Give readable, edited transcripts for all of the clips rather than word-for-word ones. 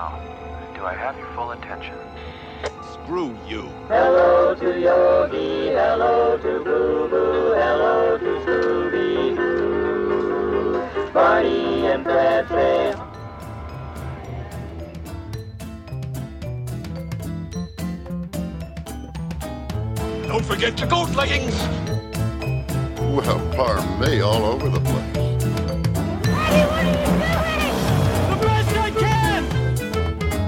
Now, do I have your full attention? Screw you. Hello to Yogi, hello to Boo Boo, hello to Scooby Doo, Barney and Fred Flintstone. Don't forget your goat leggings. Well, parmay all over the place. Daddy, what are you doing? The best I can!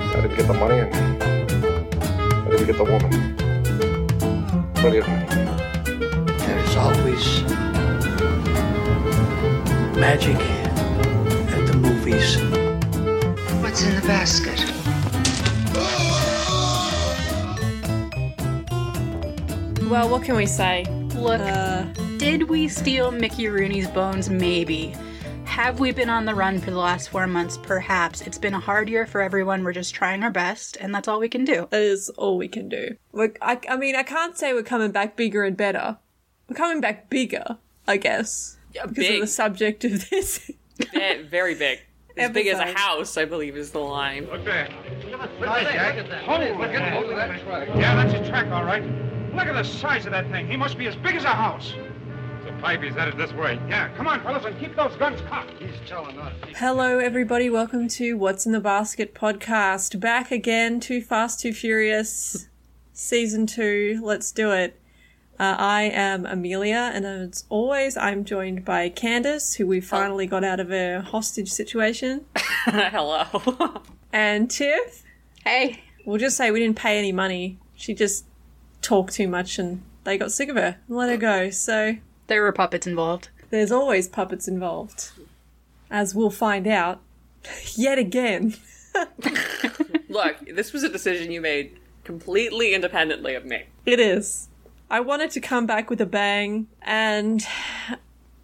How did we get the money in? How did we get the woman? What do you think? There's always magic at the movies. What's in the basket? Well, what can we say? Look, did we steal Mickey Rooney's bones? Maybe. Have we been on the run for the last 4 months? Perhaps. It's been a hard year for everyone. We're just trying our best, and that's all we can do. That is all we can do. I mean, I can't say we're coming back bigger and better. We're coming back bigger, I guess. Yeah, because big. Of the subject of this. Yeah, very big. As big as a house, I believe, is the line. Look there. Hi, Jack. Look at that. Hold that truck. Yeah, that's a truck, all right. Look at the size of that thing. He must be as big as a house. The pipe, he's headed this way. Yeah, come on, fellas, and keep those guns cocked. He's telling us. Hello, everybody. Welcome to What's in the Basket podcast. Back again, Too Fast, Too Furious, Season 2. Let's do it. I am Amelia, and as always, I'm joined by Candace, who we finally got out of a hostage situation. Hello. And Tiff. Hey. We'll just say we didn't pay any money. She just talk too much and they got sick of her and let her go, so there were puppets involved. There's always puppets involved, as we'll find out yet again. Look, this was a decision you made completely independently of me. It is. I wanted to come back with a bang, and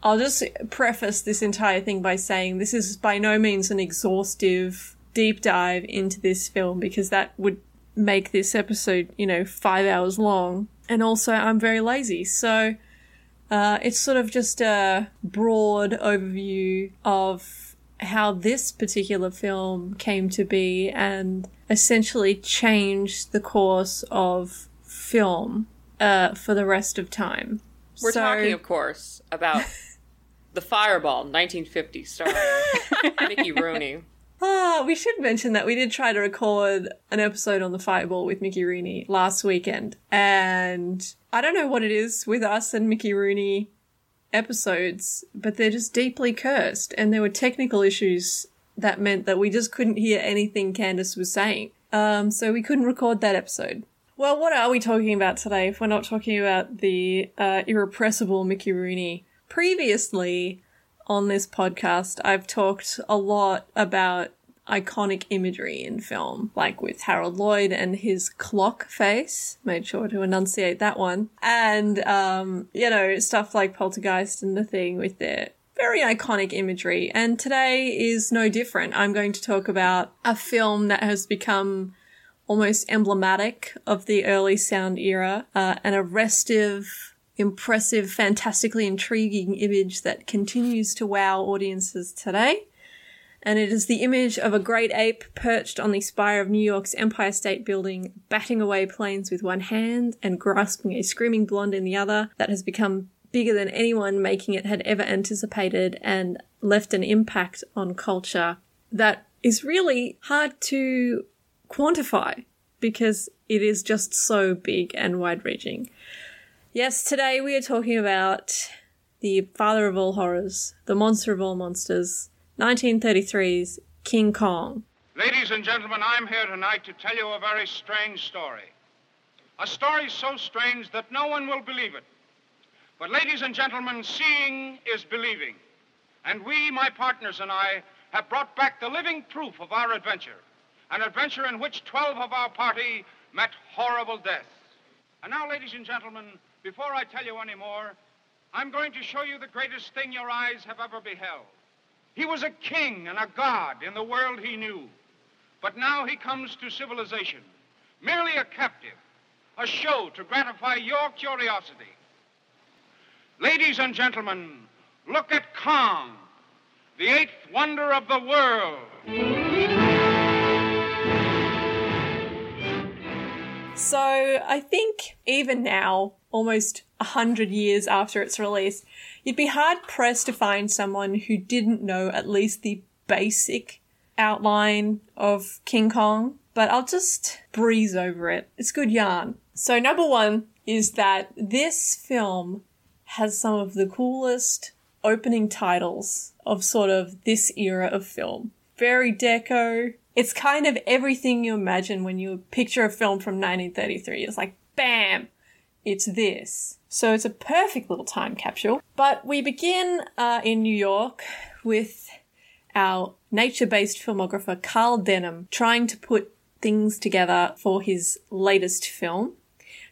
I'll just preface this entire thing by saying this is by no means an exhaustive deep dive into this film, because that would make this episode, 5 hours long. And also, I'm very lazy. So it's sort of just a broad overview of how this particular film came to be and essentially changed the course of film for the rest of time. We're talking, of course, about The Fireball, 1950, starring Mickey Rooney. Oh, we should mention that we did try to record an episode on The Fireball with Mickey Rooney last weekend. And I don't know what it is with us and Mickey Rooney episodes, but they're just deeply cursed. And there were technical issues that meant that we just couldn't hear anything Candace was saying. So we couldn't record that episode. Well, what are we talking about today if we're not talking about the irrepressible Mickey Rooney? Previously on this podcast, I've talked a lot about iconic imagery in film, like with Harold Lloyd and his clock face. Made sure to enunciate that one. And, stuff like Poltergeist and The Thing with their very iconic imagery. And today is no different. I'm going to talk about a film that has become almost emblematic of the early sound era, an arrestive, impressive, fantastically intriguing image that continues to wow audiences today. And it is the image of a great ape perched on the spire of New York's Empire State Building, batting away planes with one hand and grasping a screaming blonde in the other, that has become bigger than anyone making it had ever anticipated and left an impact on culture that is really hard to quantify because it is just so big and wide-reaching. Yes, today we are talking about the father of all horrors, the monster of all monsters, 1933's King Kong. Ladies and gentlemen, I'm here tonight to tell you a very strange story. A story so strange that no one will believe it. But ladies and gentlemen, seeing is believing. And we, my partners and I, have brought back the living proof of our adventure. An adventure in which 12 of our party met horrible death. And now, ladies and gentlemen, before I tell you any more, I'm going to show you the greatest thing your eyes have ever beheld. He was a king and a god in the world he knew. But now he comes to civilization, merely a captive, a show to gratify your curiosity. Ladies and gentlemen, look at Kong, the eighth wonder of the world. So I think even now, almost 100 years after its release, you'd be hard-pressed to find someone who didn't know at least the basic outline of King Kong, but I'll just breeze over it. It's good yarn. So number one is that this film has some of the coolest opening titles of sort of this era of film. Very deco. It's kind of everything you imagine when you picture a film from 1933. It's like, bam, it's this. So it's a perfect little time capsule. But we begin in New York with our nature-based filmographer Carl Denham trying to put things together for his latest film.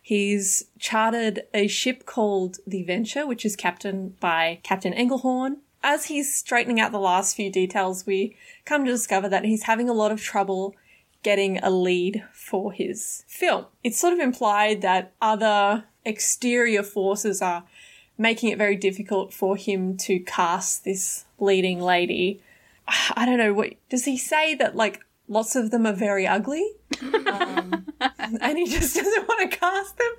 He's chartered a ship called The Venture, which is captained by Captain Engelhorn. As he's straightening out the last few details, we come to discover that he's having a lot of trouble getting a lead for his film. It's sort of implied that other exterior forces are making it very difficult for him to cast this leading lady. I don't know, what does he say that, like, lots of them are very ugly? And he just doesn't want to cast them?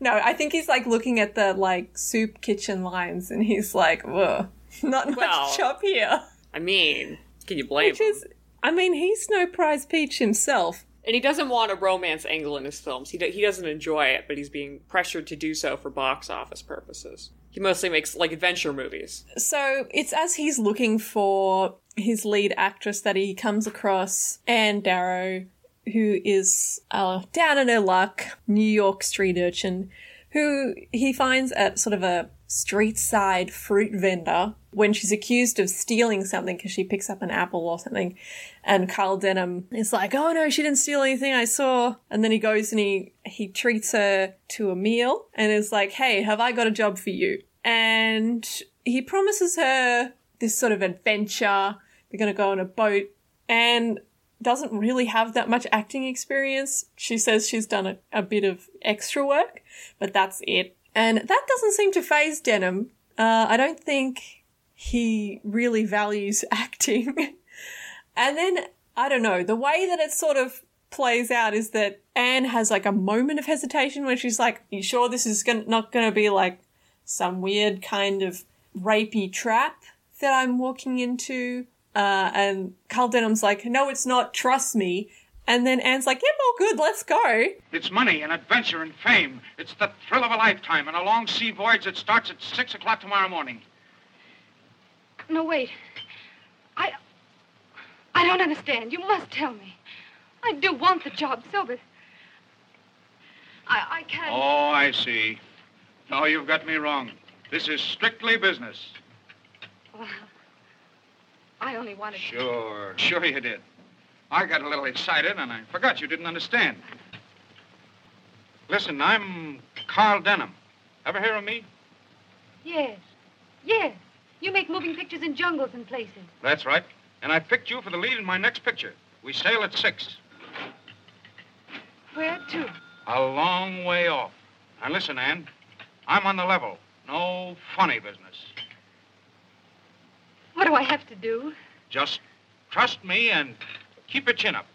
No, I think he's, like, looking at the, like, soup kitchen lines and he's like, ugh, not much chop here. I mean, can you blame him? He's no prize peach himself. And he doesn't want a romance angle in his films. He doesn't enjoy it, but he's being pressured to do so for box office purposes. He mostly makes, like, adventure movies. So it's as he's looking for his lead actress that he comes across Anne Darrow, who is down in her luck New York street urchin, who he finds at sort of a street-side fruit vendor when she's accused of stealing something because she picks up an apple or something. And Carl Denham is like, oh, no, she didn't steal anything, I saw. And then he goes and he treats her to a meal and is like, hey, have I got a job for you? And he promises her this sort of adventure. They're going to go on a boat, and doesn't really have that much acting experience. She says she's done a bit of extra work, but that's it. And that doesn't seem to faze Denham. I don't think he really values acting. And then, I don't know, the way that it sort of plays out is that Anne has, like, a moment of hesitation where she's like, you sure this is not going to be, like, some weird kind of rapey trap that I'm walking into? And Carl Denham's like, no, it's not, trust me. And then Anne's like, yep, all good, let's go. It's money and adventure and fame. It's the thrill of a lifetime and a long sea voyage that starts at 6:00 tomorrow morning. No, wait. I don't understand. You must tell me. I do want the job, so, but I can't. Oh, I see. No, you've got me wrong. This is strictly business. Well, I only wanted to. Sure you did. I got a little excited, and I forgot you didn't understand. Listen, I'm Carl Denham. Ever hear of me? Yes. You make moving pictures in jungles and places. That's right. And I picked you for the lead in my next picture. We sail at 6:00. Where to? A long way off. Now listen, Anne, I'm on the level. No funny business. What do I have to do? Just trust me and keep your chin up.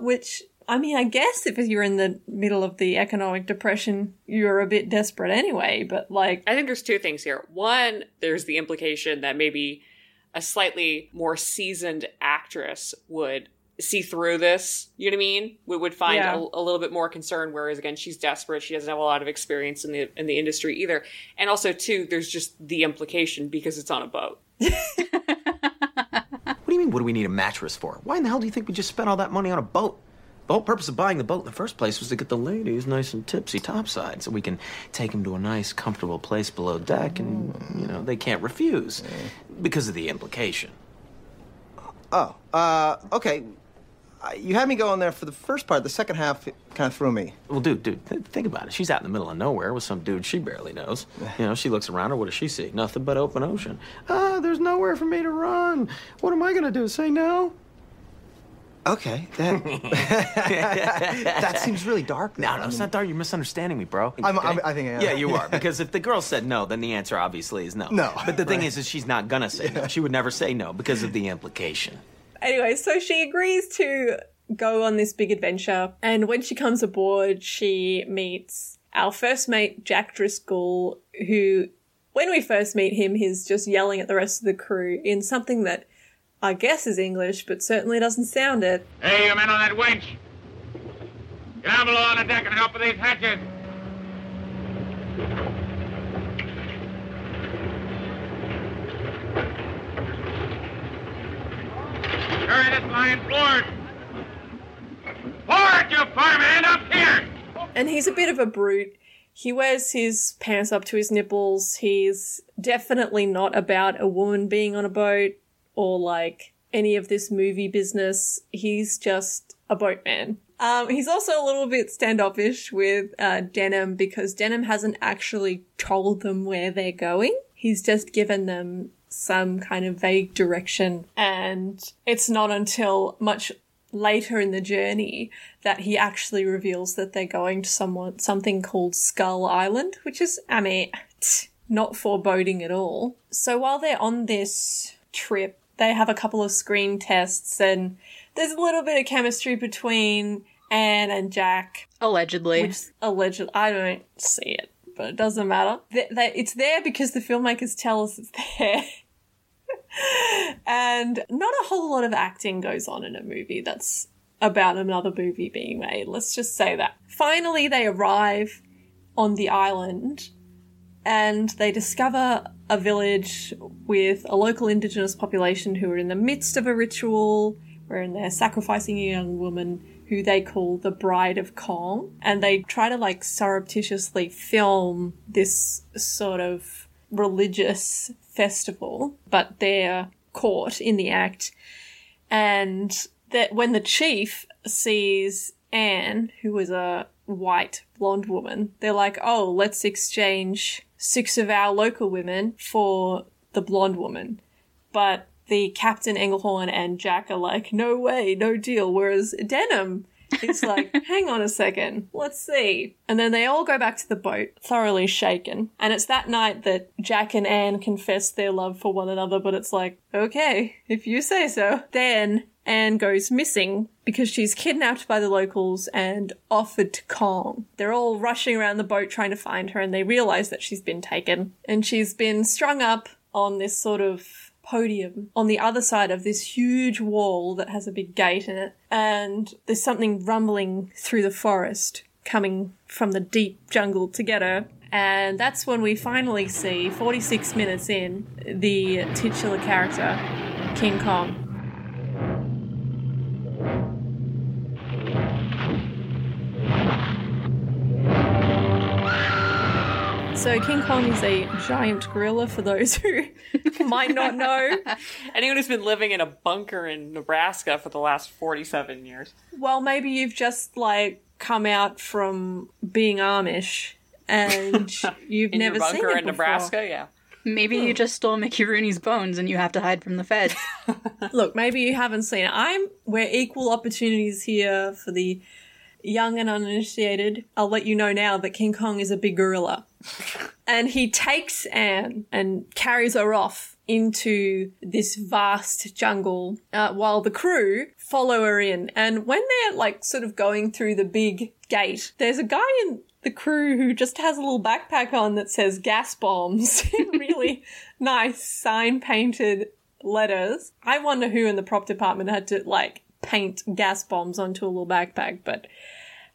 Which, I guess if you're in the middle of the economic depression, you're a bit desperate anyway, but, like, I think there's two things here. One, there's the implication that maybe a slightly more seasoned actress would see through this, you know what I mean? We would find a little bit more concern, whereas, again, she's desperate. She doesn't have a lot of experience in the industry either. And also, two, there's just the implication because it's on a boat. What do you mean, what do we need a mattress for? Why in the hell do you think we just spent all that money on a boat? The whole purpose of buying the boat in the first place was to get the ladies nice and tipsy topside so we can take them to a nice, comfortable place below deck and, they can't refuse because of the implication. Okay. You had me going there for the first part. The second half kind of threw me. Well, dude, think about it. She's out in the middle of nowhere with some dude she barely knows. She looks around her. What does she see? Nothing but open ocean. There's nowhere for me to run. What am I going to do? Say no? Okay. That seems really dark. No, it's not dark. You're misunderstanding me, bro. I think I am. Yeah, you are. Because if the girl said no, then the answer obviously is no. No. But the thing is she's not going to say no. She would never say no because of the implication. Anyway, so she agrees to go on this big adventure. And when she comes aboard, she meets our first mate, Jack Driscoll, who, when we first meet him, he's just yelling at the rest of the crew in something that I guess is English, but certainly doesn't sound it. Hey, you men on that winch! Get down below on the deck and help with these hatches! Hurry this line forward! Forward, you fireman, up here! And he's a bit of a brute. He wears his pants up to his nipples. He's definitely not about a woman being on a boat or, like, any of this movie business. He's just a boatman. He's also a little bit standoffish with Denham because Denham hasn't actually told them where they're going. He's just given them some kind of vague direction. And it's not until much later in the journey that he actually reveals that they're going to something called Skull Island, which is, I mean, not foreboding at all. So while they're on this trip, they have a couple of screen tests and there's a little bit of chemistry between Anne and Jack. Allegedly. Allegedly. I don't see it, but it doesn't matter. It's there because the filmmakers tell us it's there. And not a whole lot of acting goes on in a movie that's about another movie being made. Let's just say that. Finally, they arrive on the island and they discover a village with a local indigenous population who are in the midst of a ritual wherein they're sacrificing a young woman who they call the Bride of Kong. And they try to, like, surreptitiously film this sort of religious festival, but they're caught in the act. And that when the chief sees Anne, who is a white blonde woman, they're like, oh, let's exchange 6 of our local women for the blonde woman. But the Captain Engelhorn and Jack are like, no way, no deal. Whereas Denham is like, hang on a second, let's see. And then they all go back to the boat, thoroughly shaken. And it's that night that Jack and Anne confess their love for one another, but it's like, okay, if you say so. Then Anne goes missing because she's kidnapped by the locals and offered to Kong. They're all rushing around the boat trying to find her and they realise that she's been taken. And she's been strung up on this sort of podium on the other side of this huge wall that has a big gate in it, and there's something rumbling through the forest coming from the deep jungle to get her. And that's when we finally see, 46 minutes in, the titular character, King Kong. So King Kong is a giant gorilla, for those who might not know. Anyone who's been living in a bunker in Nebraska for the last 47 years. Well, maybe you've just, like, come out from being Amish and you've never seen it before. In your bunker in Nebraska, yeah. Maybe you just stole Mickey Rooney's bones and you have to hide from the feds. Look, maybe you haven't seen it. We're equal opportunities here for the young and uninitiated. I'll let you know now that King Kong is a big gorilla. And he takes Anne and carries her off into this vast jungle while the crew follow her in. And when they're, like, sort of going through the big gate, there's a guy in the crew who just has a little backpack on that says gas bombs in really nice sign-painted letters. I wonder who in the prop department had to, like, paint gas bombs onto a little backpack, but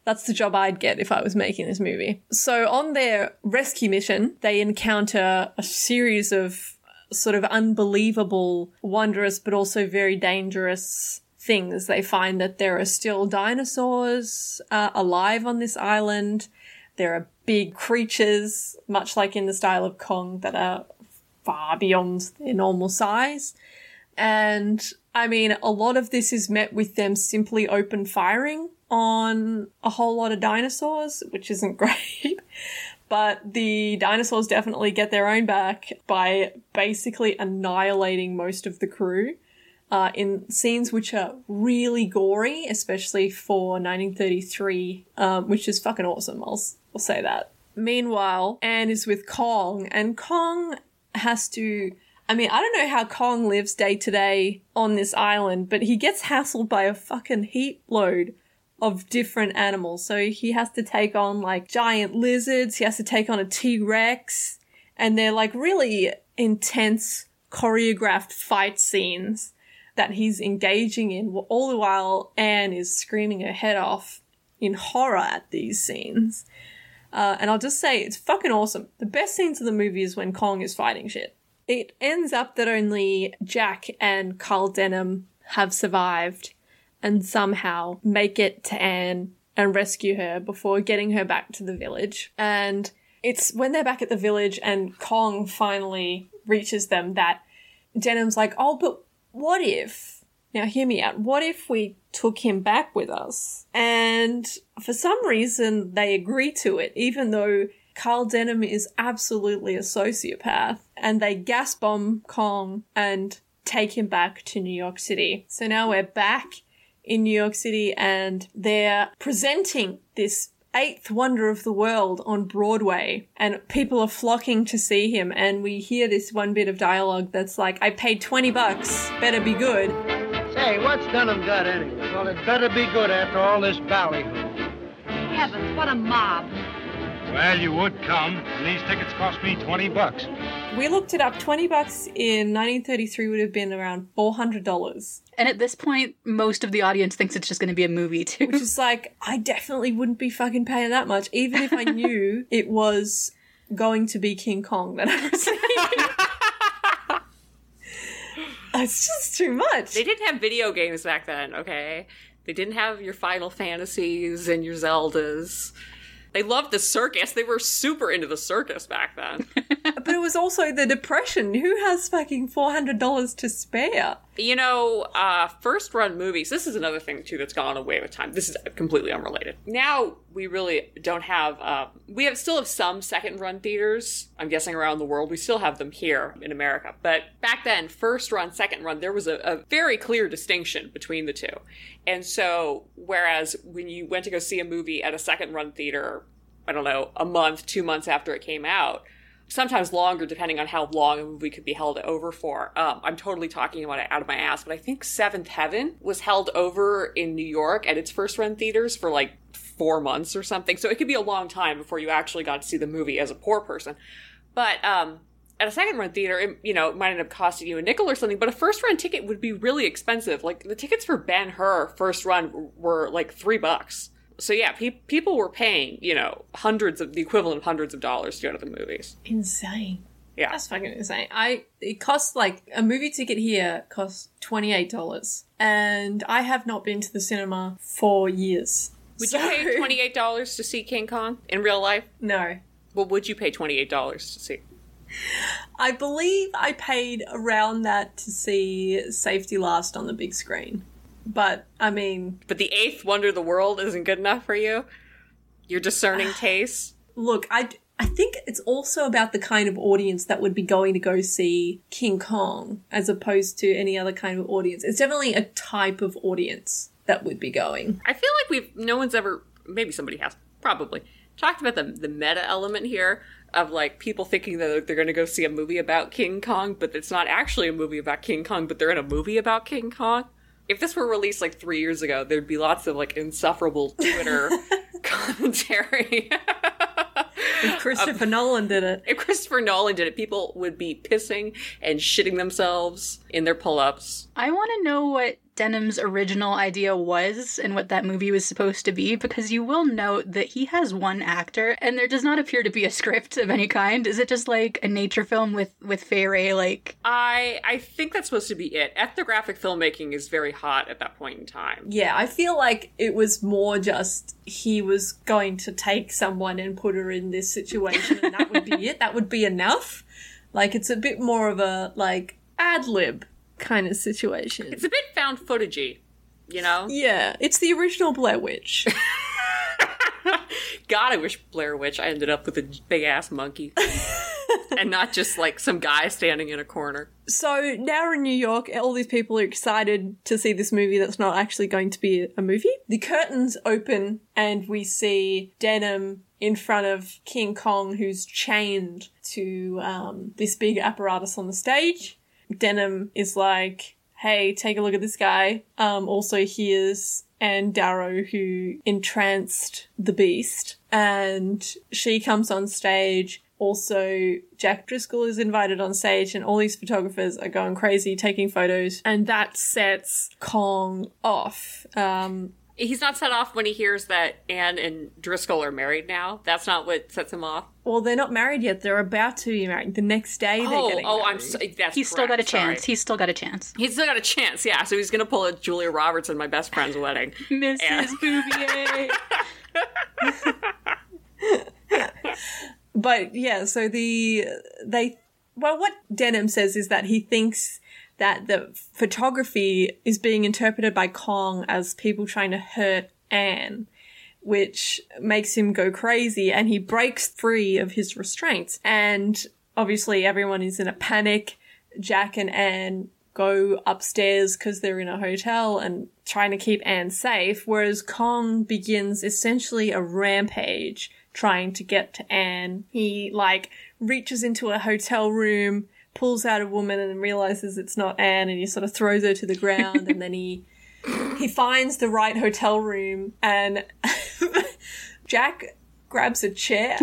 that's the job I'd get if I was making this movie. So on their rescue mission, they encounter a series of sort of unbelievable, wondrous, but also very dangerous things. They find that there are still dinosaurs alive on this island. There are big creatures, much like in the style of Kong, that are far beyond their normal size. And I mean, a lot of this is met with them simply open firing on a whole lot of dinosaurs, which isn't great. But the dinosaurs definitely get their own back by basically annihilating most of the crew in scenes which are really gory, especially for 1933, which is fucking awesome. I'll say that. Meanwhile, Anne is with Kong, and Kong has to I mean, I don't know how Kong lives day to day on this island, but he gets hassled by a fucking heap load of different animals. So he has to take on, like, giant lizards. He has to take on a T-Rex. And they're, like, really intense choreographed fight scenes that he's engaging in, all the while Anne is screaming her head off in horror at these scenes. And I'll just say, it's fucking awesome. The best scenes of the movie is when Kong is fighting shit. It ends up that only Jack and Carl Denham have survived and somehow make it to Anne and rescue her before getting her back to the village. And it's when they're back at the village and Kong finally reaches them that Denham's like, oh, but what if, now hear me out, what if we took him back with us? And for some reason they agree to it, even though Carl Denham is absolutely a sociopath, and they gas bomb Kong and take him back to New York City. So now we're back in New York City and they're presenting this eighth wonder of the world on Broadway, and people are flocking to see him, and we hear this one bit of dialogue that's like, I paid $20, better be good. Say, what's done and got anyway? Well, it better be good after all this ballyhoo. Heavens, what a mob. Well, you would come, and these tickets cost me $20. We looked it up. $20 in 1933 would have been around $400. And at this point, most of the audience thinks it's just going to be a movie, too. Which is like, I definitely wouldn't be fucking paying that much, even if I knew it was going to be King Kong that I was seeing. It's just too much. They didn't have video games back then, okay? They didn't have your Final Fantasies and your Zeldas. They loved the circus. They were super into the circus back then. But it was also the Depression. Who has fucking $400 to spare? You know, first-run movies, this is another thing, too, that's gone away with time. This is completely unrelated. Now we really don't have... We still have some second-run theaters, I'm guessing, around the world. We still have them here in America. But back then, first-run, second-run, there was a very clear distinction between the two. And so, whereas when you went to go see a movie at a second-run theater, I don't know, a month, 2 months after it came out... sometimes longer, depending on how long a movie could be held over for. I'm totally talking about it out of my ass, but I think Seventh Heaven was held over in New York at its first-run theaters for, like, 4 months or something. So it could be a long time before you actually got to see the movie as a poor person. But at a second-run theater, it, you know, it might end up costing you a nickel or something, but a first-run ticket would be really expensive. Like, the tickets for Ben-Hur first-run were, like, $3. So yeah, people were paying, you know, the equivalent of hundreds of dollars to go to the movies. Insane. Yeah. That's fucking insane. It costs, like, a movie ticket here costs $28. And I have not been to the cinema for years. Would you pay $28 to see King Kong in real life? No. Well, would you pay $28 to see? I believe I paid around that to see Safety Last on the big screen. But, I mean... But the eighth wonder of the world isn't good enough for you? Your discerning taste? Look, I think it's also about the kind of audience that would be going to go see King Kong as opposed to any other kind of audience. It's definitely a type of audience that would be going. I feel like no one's ever... Maybe somebody has, probably, talked about the meta element here of, like, people thinking that they're going to go see a movie about King Kong, but it's not actually a movie about King Kong, but they're in a movie about King Kong. If this were released, like, 3 years ago, there'd be lots of, like, insufferable Twitter commentary. If Christopher Nolan did it. If Christopher Nolan did it, people would be pissing and shitting themselves in their pull-ups. I want to know what Denham's original idea was and what that movie was supposed to be, because you will note that he has one actor and there does not appear to be a script of any kind. Is it just like a nature film with Fay Wray? Like, I think that's supposed to be it. Ethnographic filmmaking is very hot at that point in time. Yeah, I feel like it was more just he was going to take someone and put her in this situation and that would be it. That would be enough. Like, it's a bit more of a, like, ad lib kind of situation. It's a bit found footagey, you know? Yeah, it's the original Blair Witch. God, I wish Blair Witch I ended up with a big-ass monkey. And not just, like, some guy standing in a corner. So now we're in New York, all these people are excited to see this movie that's not actually going to be a movie. The curtains open and we see Denham in front of King Kong, who's chained to this big apparatus on the stage. Denham is like, hey, take a look at this guy. Also here's Anne Darrow, who entranced the beast. And she comes on stage. Also, Jack Driscoll is invited on stage, and all these photographers are going crazy, taking photos. And that sets Kong off. He's not set off when he hears that Anne and Driscoll are married now. That's not what sets him off. Well, they're not married yet. They're about to be married. The next day they're getting married. He's still got a chance. He's still got a chance, yeah. So he's going to pull a Julia Roberts in My Best Friend's Wedding. Mrs. Bouvier. But, yeah, so what Denham says is that he thinks that the photography is being interpreted by Kong as people trying to hurt Anne, which makes him go crazy, and he breaks free of his restraints. And obviously everyone is in a panic. Jack and Anne go upstairs because they're in a hotel and trying to keep Anne safe, whereas Kong begins essentially a rampage trying to get to Anne. He, reaches into a hotel room, pulls out a woman and realizes it's not Anne, and he sort of throws her to the ground, and then he finds the right hotel room, and Jack grabs a chair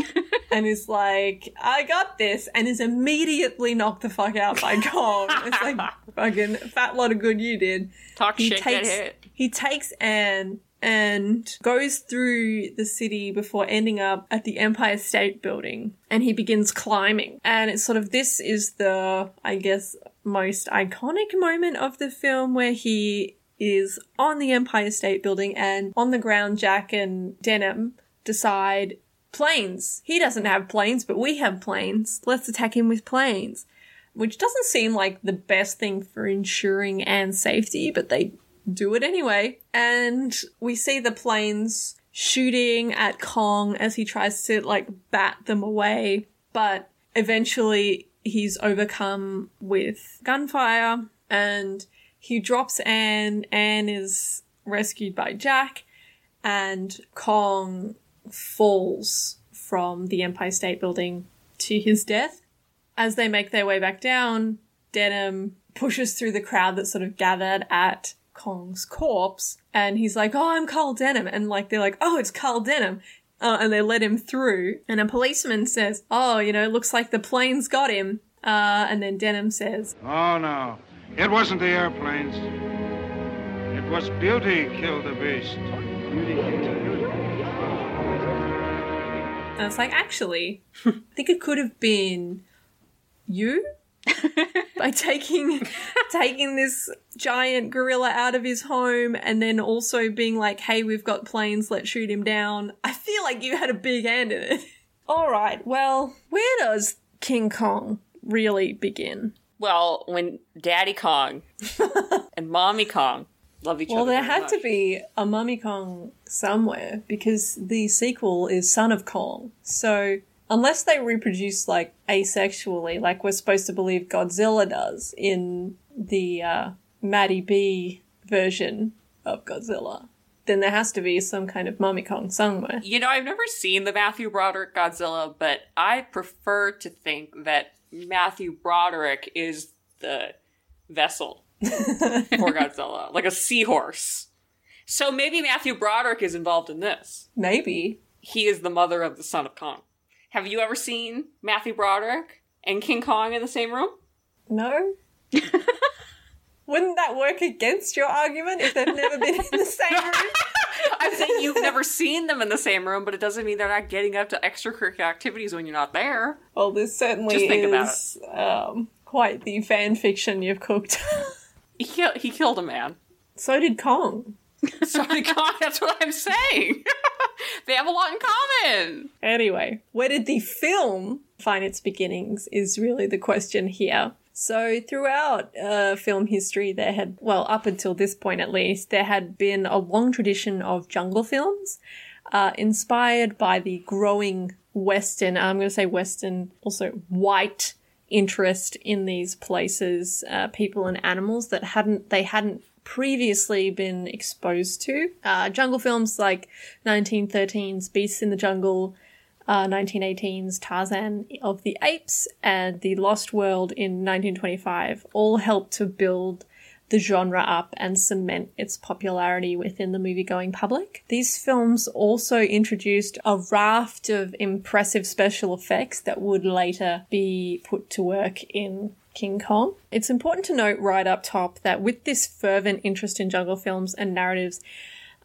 and is like, I got this, and is immediately knocked the fuck out by Kong. It's like, fucking fat lot of good you did. Talk shit, get hit. He takes Anne and goes through the city before ending up at the Empire State Building. And he begins climbing. And it's sort of, this is the, I guess, most iconic moment of the film, where he is on the Empire State Building, and on the ground Jack and Denham decide, planes. He doesn't have planes, but we have planes. Let's attack him with planes. Which doesn't seem like the best thing for ensuring Anne's safety, but they do it anyway. And we see the planes shooting at Kong as he tries to, bat them away. But eventually he's overcome with gunfire, and he drops Anne. Anne is rescued by Jack, and Kong falls from the Empire State Building to his death. As they make their way back down, Denham pushes through the crowd that sort of gathered at Kong's corpse, and he's like, oh, I'm Carl Denham, and they're like, oh, it's Carl Denham, and they let him through, and a policeman says, oh, looks like the planes got him, and then Denham says, oh no, it wasn't the airplanes, it was beauty killed the beast. And it's like, actually, I think it could have been you. By taking this giant gorilla out of his home, and then also being like, hey, we've got planes, let's shoot him down. I feel like you had a big hand in it. All right, well, where does King Kong really begin? Well, when Daddy Kong and Mommy Kong love each other. Well, there had to be a Mommy Kong somewhere, because the sequel is Son of Kong. So unless they reproduce, asexually, we're supposed to believe Godzilla does in the Maddie B version of Godzilla, then there has to be some kind of Mommy Kong somewhere. I've never seen the Matthew Broderick Godzilla, but I prefer to think that Matthew Broderick is the vessel for Godzilla, like a seahorse. So maybe Matthew Broderick is involved in this. Maybe. He is the mother of the Son of Kong. Have you ever seen Matthew Broderick and King Kong in the same room? No. Wouldn't that work against your argument if they've never been in the same room? I'm saying you've never seen them in the same room, but it doesn't mean they're not getting up to extracurricular activities when you're not there. Well, this certainly is quite the fan fiction you've cooked. He killed a man. So did Kong. That's what I'm saying. They have a lot in common. Anyway, where did the film find its beginnings is really the question here. So throughout film history, there had, up until this point at least, there had been a long tradition of jungle films inspired by the growing Western, I'm going to say Western, also white interest in these places, people and animals that hadn't previously been exposed to. Jungle films like 1913's Beasts in the Jungle, 1918's Tarzan of the Apes and The Lost World in 1925 all helped to build the genre up and cement its popularity within the movie-going public. These films also introduced a raft of impressive special effects that would later be put to work in King Kong. It's important to note right up top that with this fervent interest in jungle films and narratives,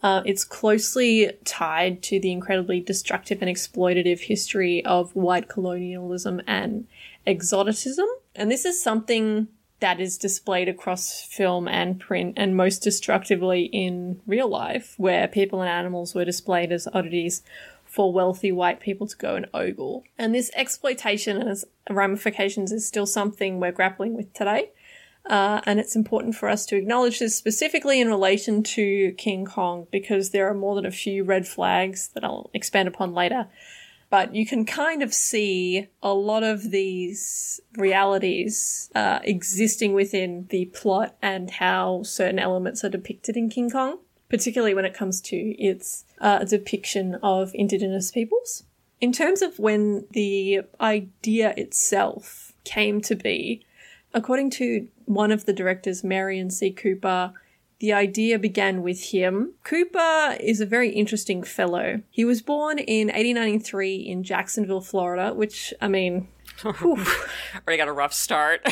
it's closely tied to the incredibly destructive and exploitative history of white colonialism and exoticism. And this is something that is displayed across film and print, and most destructively in real life, where people and animals were displayed as oddities for wealthy white people to go and ogle. And this exploitation and its ramifications is still something we're grappling with today. And it's important for us to acknowledge this specifically in relation to King Kong, because there are more than a few red flags that I'll expand upon later. But you can kind of see a lot of these realities existing within the plot and how certain elements are depicted in King Kong, particularly when it comes to its depiction of Indigenous peoples. In terms of when the idea itself came to be, according to one of the directors, Marion C. Cooper, the idea began with him. Cooper is a very interesting fellow. He was born in 1893 in Jacksonville, Florida, which, I mean... Already got a rough start.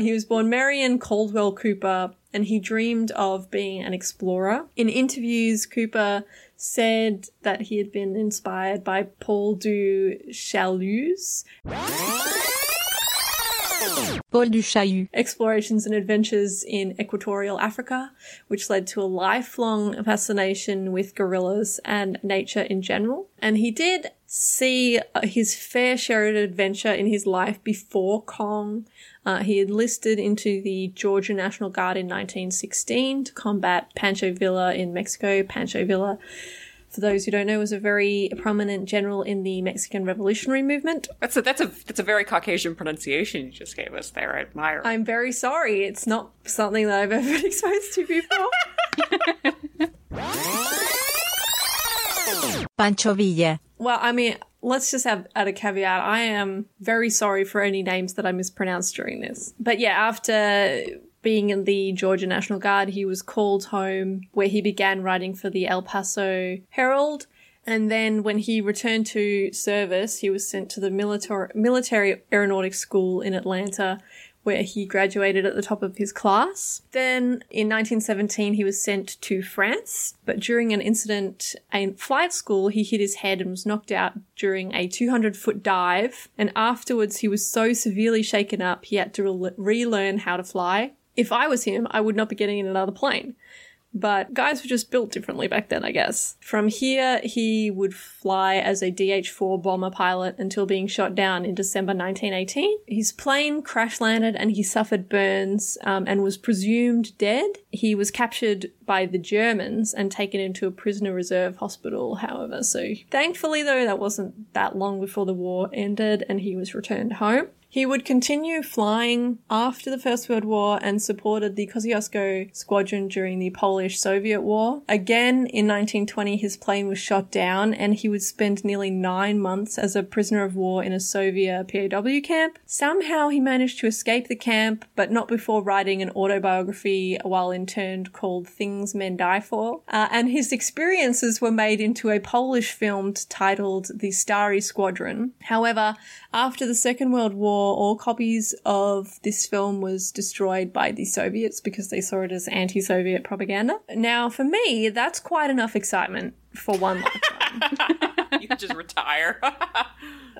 He was born Marion Caldwell Cooper, and he dreamed of being an explorer. In interviews, Cooper said that he had been inspired by Paul du Chaillu's... Paul du Chaillu explorations and adventures in equatorial Africa, which led to a lifelong fascination with gorillas and nature in general. And he did see his fair share of adventure in his life before Kong. He enlisted into the Georgia National Guard in 1916 to combat Pancho Villa in Mexico. Pancho Villa, for those who don't know, was a very prominent general in the Mexican Revolutionary Movement. That's a very Caucasian pronunciation you just gave us there. I admire it. I'm very sorry. It's not something that I've ever been exposed to before. Pancho Villa. Well, I mean, let's just add a caveat. I am very sorry for any names that I mispronounced during this. But yeah, after being in the Georgia National Guard, he was called home, where he began writing for the El Paso Herald. And then when he returned to service, he was sent to the military aeronautics school in Atlanta, where he graduated at the top of his class. Then in 1917, he was sent to France, but during an incident in flight school, he hit his head and was knocked out during a 200-foot dive. And afterwards, he was so severely shaken up, he had to relearn how to fly. If I was him, I would not be getting in another plane. But guys were just built differently back then, I guess. From here, he would fly as a DH-4 bomber pilot until being shot down in December 1918. His plane crash-landed and he suffered burns and was presumed dead. He was captured by the Germans and taken into a prisoner reserve hospital, however. So thankfully, though, that wasn't that long before the war ended and he was returned home. He would continue flying after the First World War and supported the Kościuszko Squadron during the Polish-Soviet War. Again, in 1920, his plane was shot down and he would spend nearly 9 months as a prisoner of war in a Soviet POW camp. Somehow he managed to escape the camp, but not before writing an autobiography while interned called Things Men Die For. And his experiences were made into a Polish film titled The Starry Squadron. However, after the Second World War, all copies of this film was destroyed by the Soviets because they saw it as anti-Soviet propaganda. Now, for me, that's quite enough excitement for one lifetime. You can just retire.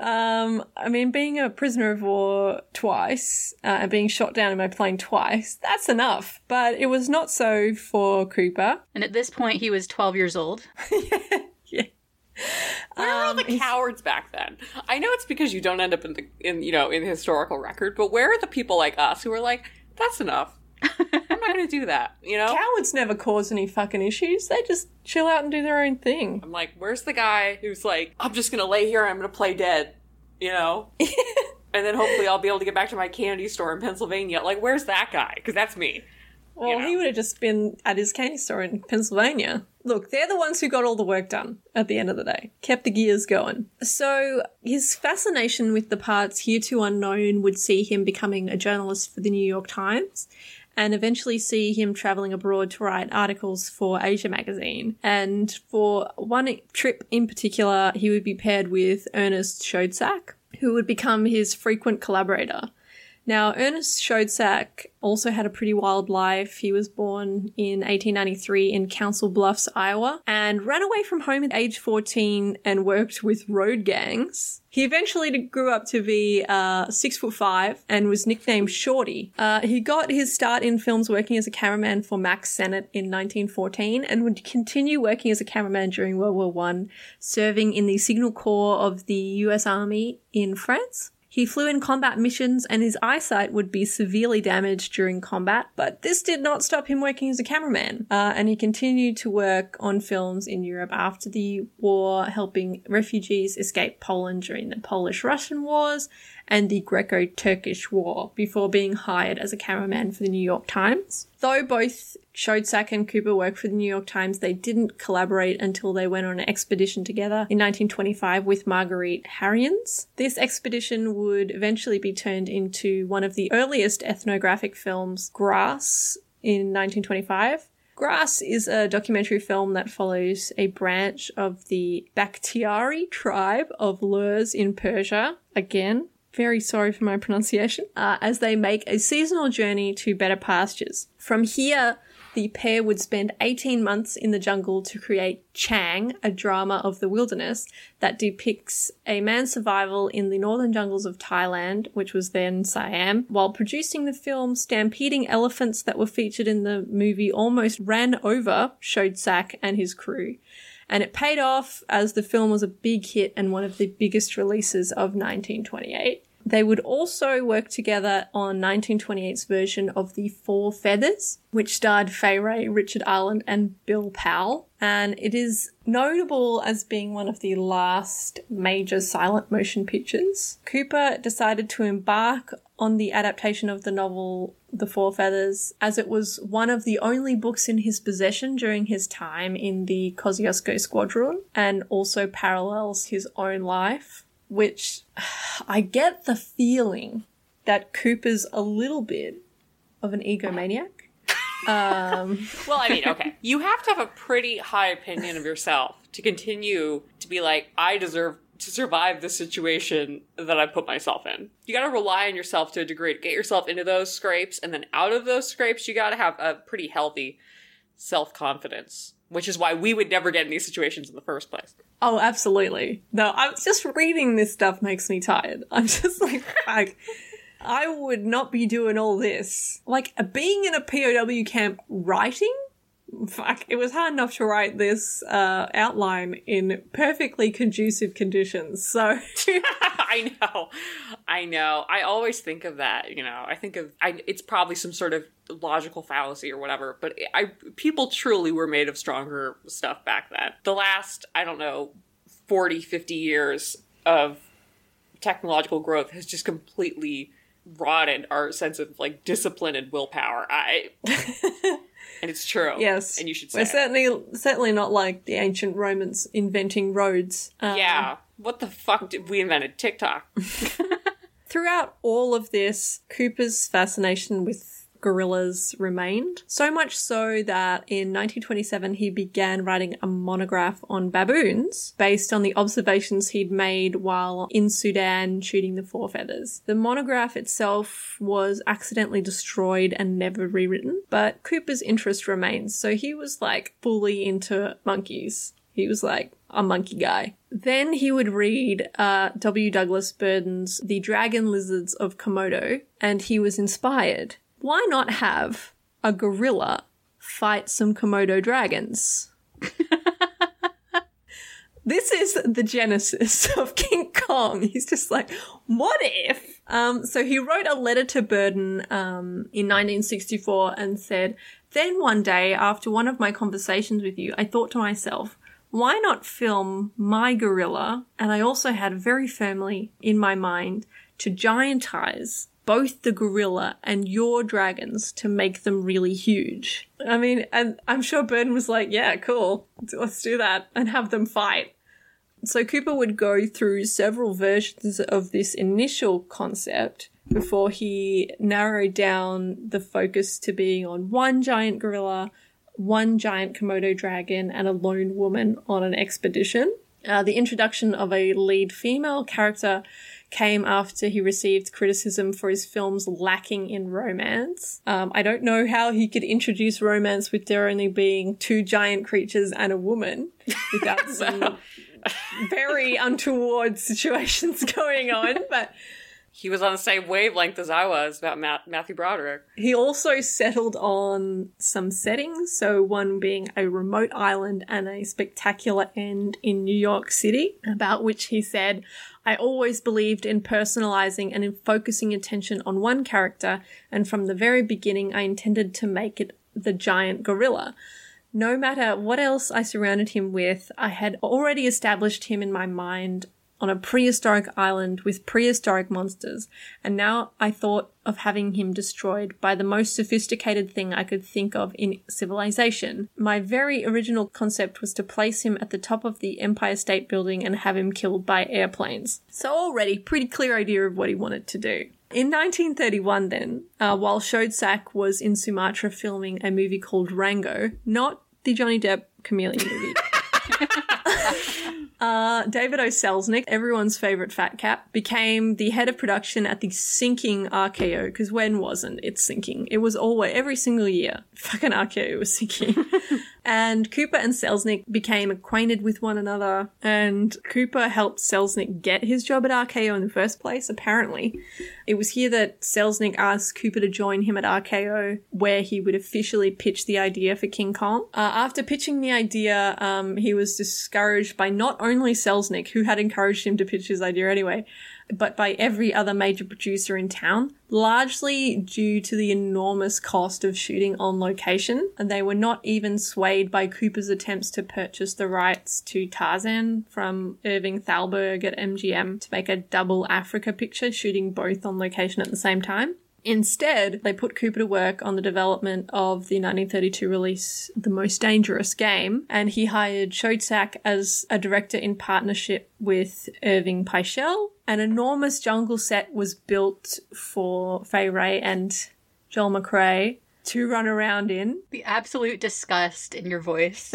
I mean, being a prisoner of war twice and being shot down in my plane twice, that's enough. But it was not so for Cooper. And at this point, he was 12 years old. Yeah. Where are all the cowards back then? I know it's because you don't end up in the historical record, but where are the people like us who are like, that's enough. I'm not going to do that, you know? Cowards never cause any fucking issues. They just chill out and do their own thing. I'm like, where's the guy who's like, I'm just going to lay here and I'm going to play dead, you know? And then hopefully I'll be able to get back to my candy store in Pennsylvania. Like, where's that guy? Because that's me. Or he would have just been at his candy store in Pennsylvania. Look, they're the ones who got all the work done at the end of the day. Kept the gears going. So his fascination with the parts hitherto unknown would see him becoming a journalist for the New York Times and eventually see him travelling abroad to write articles for Asia magazine. And for one trip in particular, he would be paired with Ernest Schoedsack, who would become his frequent collaborator. Now, Ernest Schoedsack also had a pretty wild life. He was born in 1893 in Council Bluffs, Iowa, and ran away from home at age 14 and worked with road gangs. He eventually grew up to be 6'5" and was nicknamed Shorty. He got his start in films working as a cameraman for Max Sennett in 1914 and would continue working as a cameraman during World War I, serving in the Signal Corps of the US Army in France. He flew in combat missions and his eyesight would be severely damaged during combat, but this did not stop him working as a cameraman. And he continued to work on films in Europe after the war, helping refugees escape Poland during the Polish-Russian Wars and the Greco-Turkish War before being hired as a cameraman for the New York Times. Though both Schoedsack and Cooper worked for the New York Times, they didn't collaborate until they went on an expedition together in 1925 with Marguerite Harriens. This expedition would eventually be turned into one of the earliest ethnographic films, Grass, in 1925. Grass is a documentary film that follows a branch of the Bakhtiari tribe of Lurs in Persia, again, very sorry for my pronunciation, as they make a seasonal journey to better pastures. From here, the pair would spend 18 months in the jungle to create Chang, a drama of the wilderness that depicts a man's survival in the northern jungles of Thailand, which was then Siam, while producing the film. Stampeding elephants that were featured in the movie almost ran over Schoedsack and his crew. And it paid off as the film was a big hit and one of the biggest releases of 1928. They would also work together on 1928's version of The Four Feathers, which starred Fay Wray, Richard Ireland and Bill Powell. And it is notable as being one of the last major silent motion pictures. Cooper decided to embark on the adaptation of the novel The Four Feathers, as it was one of the only books in his possession during his time in the Kościuszko Squadron, and also parallels his own life, which I get the feeling that Cooper's a little bit of an egomaniac. Well, I mean, okay. You have to have a pretty high opinion of yourself to continue to be like, I deserve to survive the situation that I put myself in. You got to rely on yourself to a degree to get yourself into those scrapes, and then out of those scrapes, you got to have a pretty healthy self-confidence, which is why we would never get in these situations in the first place. Oh, absolutely. No, I'm just reading this stuff makes me tired. I'm just like I would not be doing all this. Like, being in a POW camp writing? Fuck, it was hard enough to write this outline in perfectly conducive conditions, so... I know. I always think of that, you know. It's probably some sort of logical fallacy or whatever, but people truly were made of stronger stuff back then. The last, 40, 50 years of technological growth has just completely rotted our sense of discipline and willpower. And it's true. Yes. And you should say We're certainly not like the ancient Romans inventing roads. Yeah. What the fuck did we invent? TikTok. Throughout all of this, Cooper's fascination with gorillas remained. So much so that in 1927 he began writing a monograph on baboons based on the observations he'd made while in Sudan shooting the Four Feathers. The monograph itself was accidentally destroyed and never rewritten, but Cooper's interest remains. So he was fully into monkeys. He was a monkey guy. Then he would read W. Douglas Burden's The Dragon Lizards of Komodo, and he was inspired. Why not have a gorilla fight some Komodo dragons? This is the genesis of King Kong. He's just like, what if? So he wrote a letter to Burden in 1964 and said, "Then one day after one of my conversations with you, I thought to myself, why not film my gorilla? And I also had very firmly in my mind to giantize both the gorilla and your dragons to make them really huge. I mean, and I'm sure Burton was like, yeah, cool, let's do that and have them fight. So Cooper would go through several versions of this initial concept before he narrowed down the focus to being on one giant gorilla, one giant Komodo dragon, and a lone woman on an expedition. The introduction of a lead female character came after he received criticism for his films lacking in romance. I don't know how he could introduce romance with there only being two giant creatures and a woman without some very untoward situations going on, but... He was on the same wavelength as I was about Matthew Broderick. He also settled on some settings, so one being a remote island and a spectacular end in New York City, about which he said, I always believed in personalizing and in focusing attention on one character, and from the very beginning I intended to make it the giant gorilla. No matter what else I surrounded him with, I had already established him in my mind on a prehistoric island with prehistoric monsters, and now I thought of having him destroyed by the most sophisticated thing I could think of in civilization. My very original concept was to place him at the top of the Empire State Building and have him killed by airplanes. So already, pretty clear idea of what he wanted to do. In 1931 then, while Schoedsack was in Sumatra filming a movie called Rango, not the Johnny Depp chameleon movie, David O. Selznick, everyone's favourite fat cap, became the head of production at the sinking RKO, because when wasn't it sinking? It was always, every single year, fucking RKO was sinking. And Cooper and Selznick became acquainted with one another, and Cooper helped Selznick get his job at RKO in the first place, apparently. It was here that Selznick asked Cooper to join him at RKO, where he would officially pitch the idea for King Kong. After pitching the idea, he was discouraged by not only Selznick, who had encouraged him to pitch his idea anyway, but by every other major producer in town, largely due to the enormous cost of shooting on location. And they were not even swayed by Cooper's attempts to purchase the rights to Tarzan from Irving Thalberg at MGM to make a double Africa picture, shooting both on location at the same time. Instead, they put Cooper to work on the development of the 1932 release The Most Dangerous Game, and he hired Schoedsack as a director in partnership with Irving Pichel. An enormous jungle set was built for Fay Wray and Joel McCrea to run around in. The absolute disgust in your voice.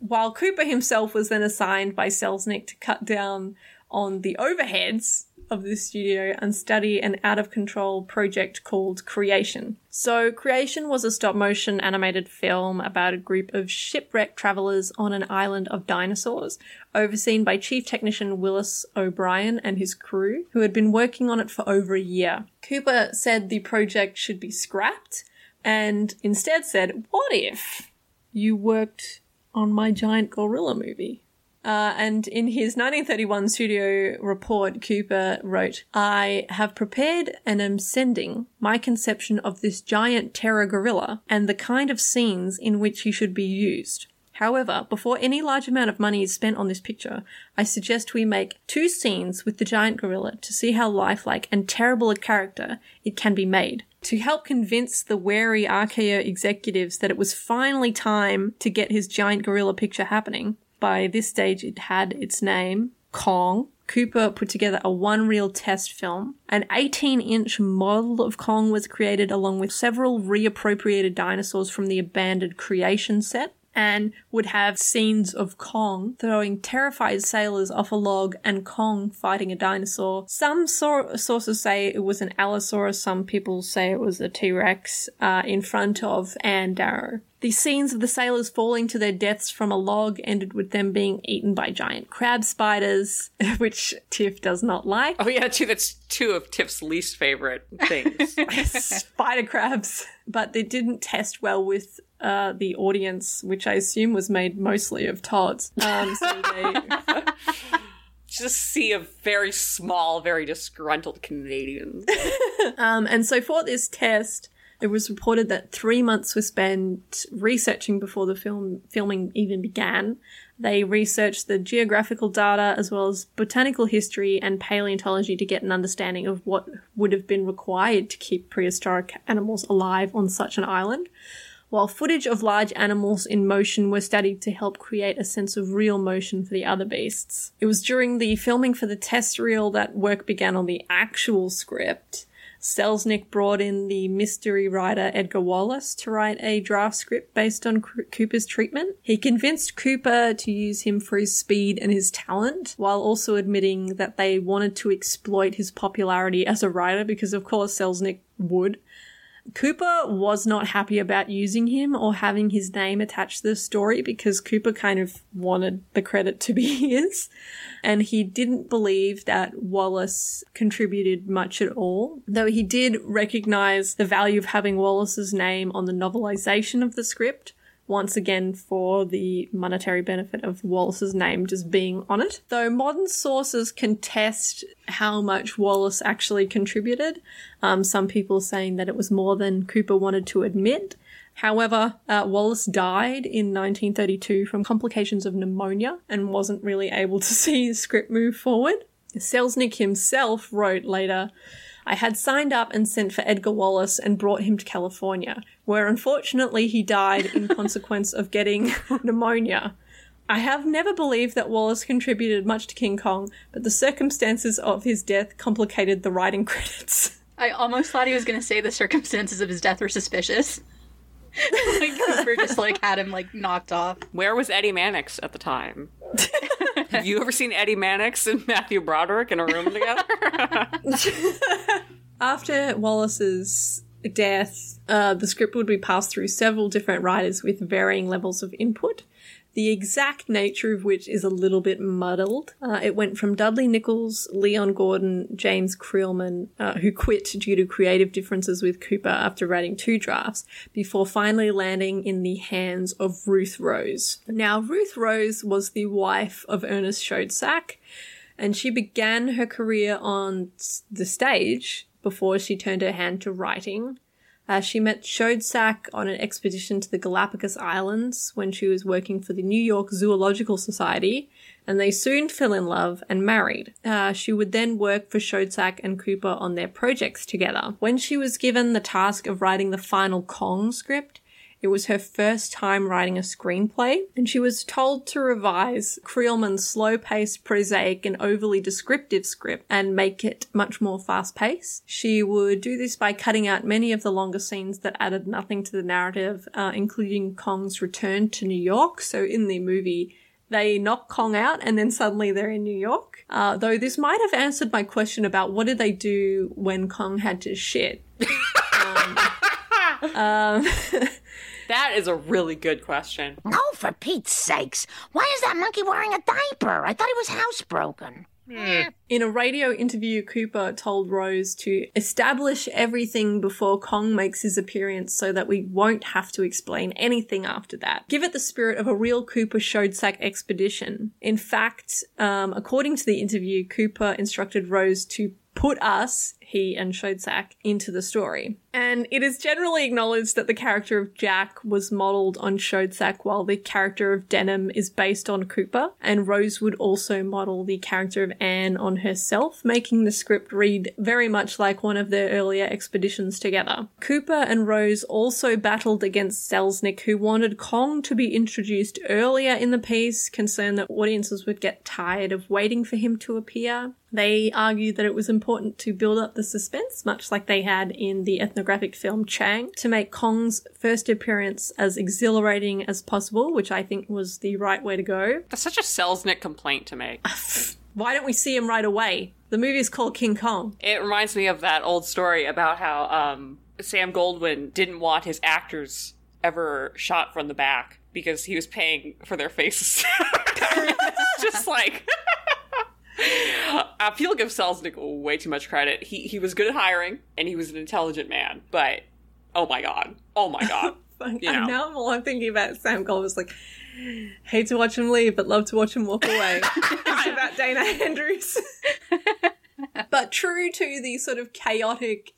While Cooper himself was then assigned by Selznick to cut down on the overheads of the studio and study an out-of-control project called Creation. So Creation was a stop-motion animated film about a group of shipwrecked travellers on an island of dinosaurs, overseen by chief technician Willis O'Brien and his crew, who had been working on it for over a year. Cooper said the project should be scrapped and instead said, what if you worked on my giant gorilla movie? And in his 1931 studio report, Cooper wrote, I have prepared and am sending my conception of this giant terror gorilla and the kind of scenes in which he should be used. However, before any large amount of money is spent on this picture, I suggest we make two scenes with the giant gorilla to see how lifelike and terrible a character it can be made. To help convince the wary RKO executives that it was finally time to get his giant gorilla picture happening, by this stage, it had its name, Kong. Cooper put together a one-reel test film. An 18-inch model of Kong was created along with several reappropriated dinosaurs from the abandoned Creation set, and would have scenes of Kong throwing terrified sailors off a log and Kong fighting a dinosaur. Some sources say it was an Allosaurus, some people say it was a T-Rex, in front of Anne Darrow. The scenes of the sailors falling to their deaths from a log ended with them being eaten by giant crab spiders, which Tiff does not like. Oh yeah, that's two of Tiff's least favorite things. Spider crabs. But they didn't test well with the audience, which I assume was made mostly of Todd's. So they just see a very small, very disgruntled Canadian. And so for this test, It was reported that 3 months were spent researching before the filming even began. They researched the geographical data as well as botanical history and paleontology to get an understanding of what would have been required to keep prehistoric animals alive on such an island, while footage of large animals in motion were studied to help create a sense of real motion for the other beasts. It was during the filming for the test reel that work began on the actual script. Selznick brought in the mystery writer Edgar Wallace to write a draft script based on Cooper's treatment. He convinced Cooper to use him for his speed and his talent, while also admitting that they wanted to exploit his popularity as a writer, because of course Selznick would. Cooper was not happy about using him or having his name attached to the story, because Cooper kind of wanted the credit to be his, and he didn't believe that Wallace contributed much at all, though he did recognize the value of having Wallace's name on the novelization of the script, once again for the monetary benefit of Wallace's name just being on it. Though modern sources contest how much Wallace actually contributed, some people saying that it was more than Cooper wanted to admit. However, Wallace died in 1932 from complications of pneumonia and wasn't really able to see his script move forward. Selznick himself wrote later, "I had signed up and sent for Edgar Wallace and brought him to California, where unfortunately he died in consequence of getting pneumonia. I have never believed that Wallace contributed much to King Kong, but the circumstances of his death complicated the writing credits." I almost thought he was going to say the circumstances of his death were suspicious. Like, Cooper just, like, had him, like, knocked off. Where was Eddie Mannix at the time? Have you ever seen Eddie Mannix and Matthew Broderick in a room together? After Wallace's death, the script would be passed through several different writers with varying levels of input, the exact nature of which is a little bit muddled. It went from Dudley Nichols, Leon Gordon, James Creelman, who quit due to creative differences with Cooper after writing 2 drafts, before finally landing in the hands of Ruth Rose. Now, Ruth Rose was the wife of Ernest Schoedsack, and she began her career on the stage before she turned her hand to writing. She met Schoedsack on an expedition to the Galapagos Islands when she was working for the New York Zoological Society, and they soon fell in love and married. She would then work for Schoedsack and Cooper on their projects together. When she was given the task of writing the final Kong script, it was her first time writing a screenplay, and she was told to revise Creelman's slow-paced, prosaic, and overly descriptive script and make it much more fast-paced. She would do this by cutting out many of the longer scenes that added nothing to the narrative, including Kong's return to New York. So in the movie, they knock Kong out and then suddenly they're in New York. Though this might have answered my question about what did they do when Kong had to shit. That is a really good question. Oh, for Pete's sakes. Why is that monkey wearing a diaper? I thought he was housebroken. In a radio interview, Cooper told Rose to establish everything before Kong makes his appearance so that we won't have to explain anything after that. Give it the spirit of a real Cooper Schoedsack expedition. In fact, according to the interview, Cooper instructed Rose to put us, he and Schoedsack, into the story. And it is generally acknowledged that the character of Jack was modelled on Schoedsack, while the character of Denham is based on Cooper, and Rose would also model the character of Anne on herself, making the script read very much like one of their earlier expeditions together. Cooper and Rose also battled against Selznick, who wanted Kong to be introduced earlier in the piece, concerned that audiences would get tired of waiting for him to appear. They argued that it was important to build up the suspense, much like they had in the ethnographic film Chang, to make Kong's first appearance as exhilarating as possible, which I think was the right way to go. That's such a Selznick complaint to make. Why don't we see him right away? The movie is called King Kong. It reminds me of that old story about how Sam Goldwyn didn't want his actors ever shot from the back because he was paying for their faces. It's just like... people give Selznick way too much credit. He was good at hiring, and he was an intelligent man. But, oh my god. You know. Now all I'm thinking about is Sam Goldwyn was like, hate to watch him leave, but love to watch him walk away. It's about Dana Andrews. But true to the sort of chaotic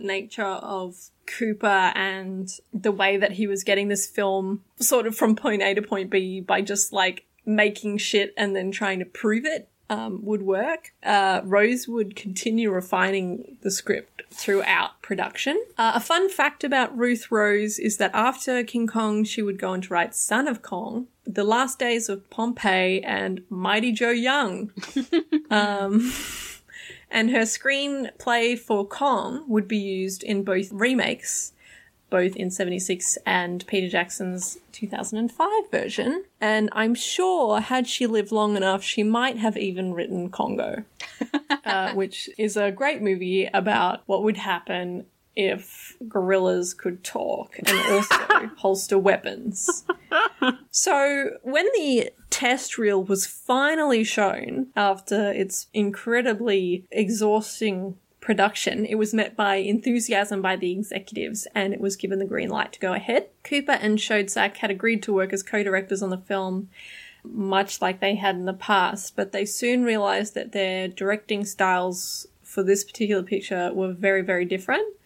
nature of Cooper and the way that he was getting this film sort of from point A to point B by just like making shit and then trying to prove it would work. Rose would continue refining the script throughout production. A fun fact about Ruth Rose is that after King Kong, she would go on to write Son of Kong, The Last Days of Pompeii, and Mighty Joe Young. And her screenplay for Kong would be used in both remakes, both in 1976 and Peter Jackson's 2005 version. And I'm sure had she lived long enough, she might have even written Congo, which is a great movie about what would happen if gorillas could talk and also holster weapons. So when the test reel was finally shown after its incredibly exhausting production, it was met by enthusiasm by the executives and it was given the green light to go ahead. Cooper and Schoedsack had agreed to work as co-directors on the film, much like they had in the past, but they soon realised that their directing styles for this particular picture were very, very different.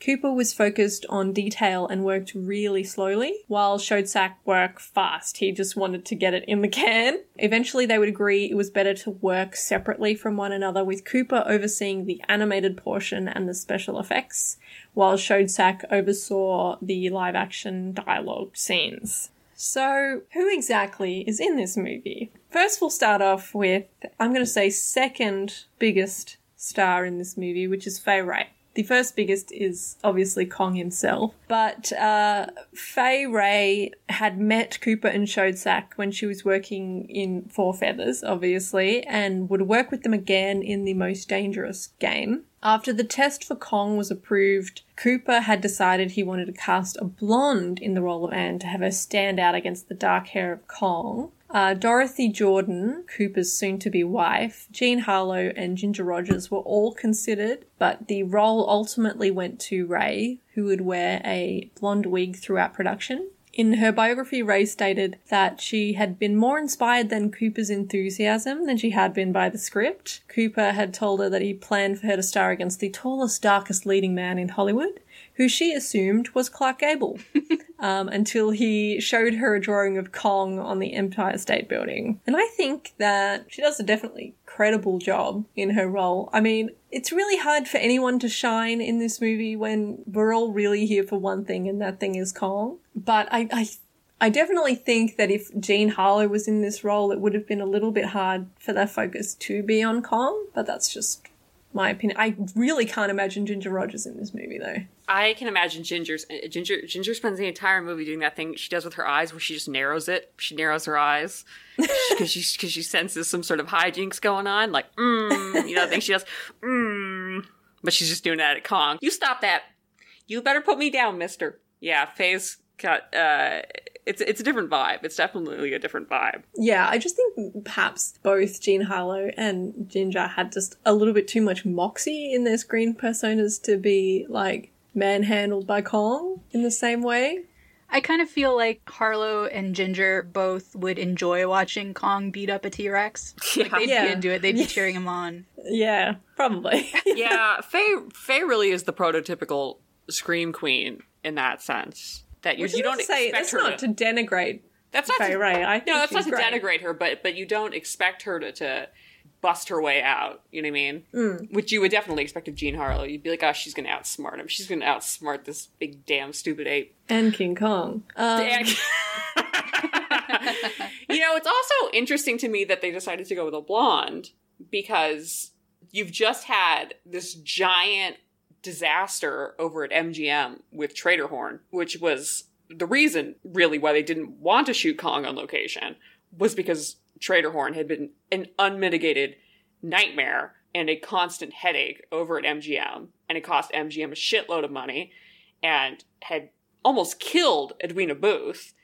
Cooper was focused on detail and worked really slowly, while Schoedsack worked fast. He just wanted to get it in the can. Eventually, they would agree it was better to work separately from one another, with Cooper overseeing the animated portion and the special effects, while Schoedsack oversaw the live-action dialogue scenes. So, who exactly is in this movie? First, we'll start off with, I'm going to say, second biggest star in this movie, which is Fay Wray. The first biggest is obviously Kong himself, but Fay Wray had met Cooper and Schoedsack when she was working in Four Feathers, obviously, and would work with them again in The Most Dangerous Game. After the test for Kong was approved, Cooper had decided he wanted to cast a blonde in the role of Anne to have her stand out against the dark hair of Kong. Dorothy Jordan, Cooper's soon-to-be wife, Jean Harlow and Ginger Rogers were all considered, but the role ultimately went to Ray, who would wear a blonde wig throughout production. In her biography, Ray stated that she had been more inspired than Cooper's enthusiasm than she had been by the script. Cooper had told her that he planned for her to star against the tallest, darkest leading man in Hollywood, who she assumed was Clark Gable, until he showed her a drawing of Kong on the Empire State Building. And I think that she does a definitely credible job in her role. I mean, it's really hard for anyone to shine in this movie when we're all really here for one thing, and that thing is Kong. But I definitely think that if Jean Harlow was in this role, it would have been a little bit hard for their focus to be on Kong, but that's just my opinion. I really can't imagine Ginger Rogers in this movie, though. I can imagine Ginger spends the entire movie doing that thing she does with her eyes where she just narrows it. She narrows her eyes because she senses some sort of hijinks going on. Like, you know, the thing she does, But she's just doing that at Kong. You stop that. You better put me down, mister. Yeah, Fay's got, It's a different vibe. It's definitely a different vibe. Yeah, I just think perhaps both Jean Harlow and Ginger had just a little bit too much moxie in their screen personas to be, like, manhandled by Kong in the same way. I kind of feel like Harlow and Ginger both would enjoy watching Kong beat up a T-Rex. Yeah. Like, they'd be into it. They'd be cheering him on. Yeah, probably. Yeah, Fay really is the prototypical scream queen in that sense. That you don't say, expect that's her not to denigrate. That's not Fay Wray. I think no, that's not to great. Denigrate her, but you don't expect her to bust her way out. You know what I mean? Mm. Which you would definitely expect of Jean Harlow. You'd be like, oh, she's going to outsmart him. She's going to outsmart this big damn stupid ape and King Kong. You know, it's also interesting to me that they decided to go with a blonde because you've just had this giant disaster over at MGM with Traderhorn, which was the reason really why they didn't want to shoot Kong on location, was because Traderhorn had been an unmitigated nightmare and a constant headache over at MGM, and it cost MGM a shitload of money and had almost killed Edwina Booth.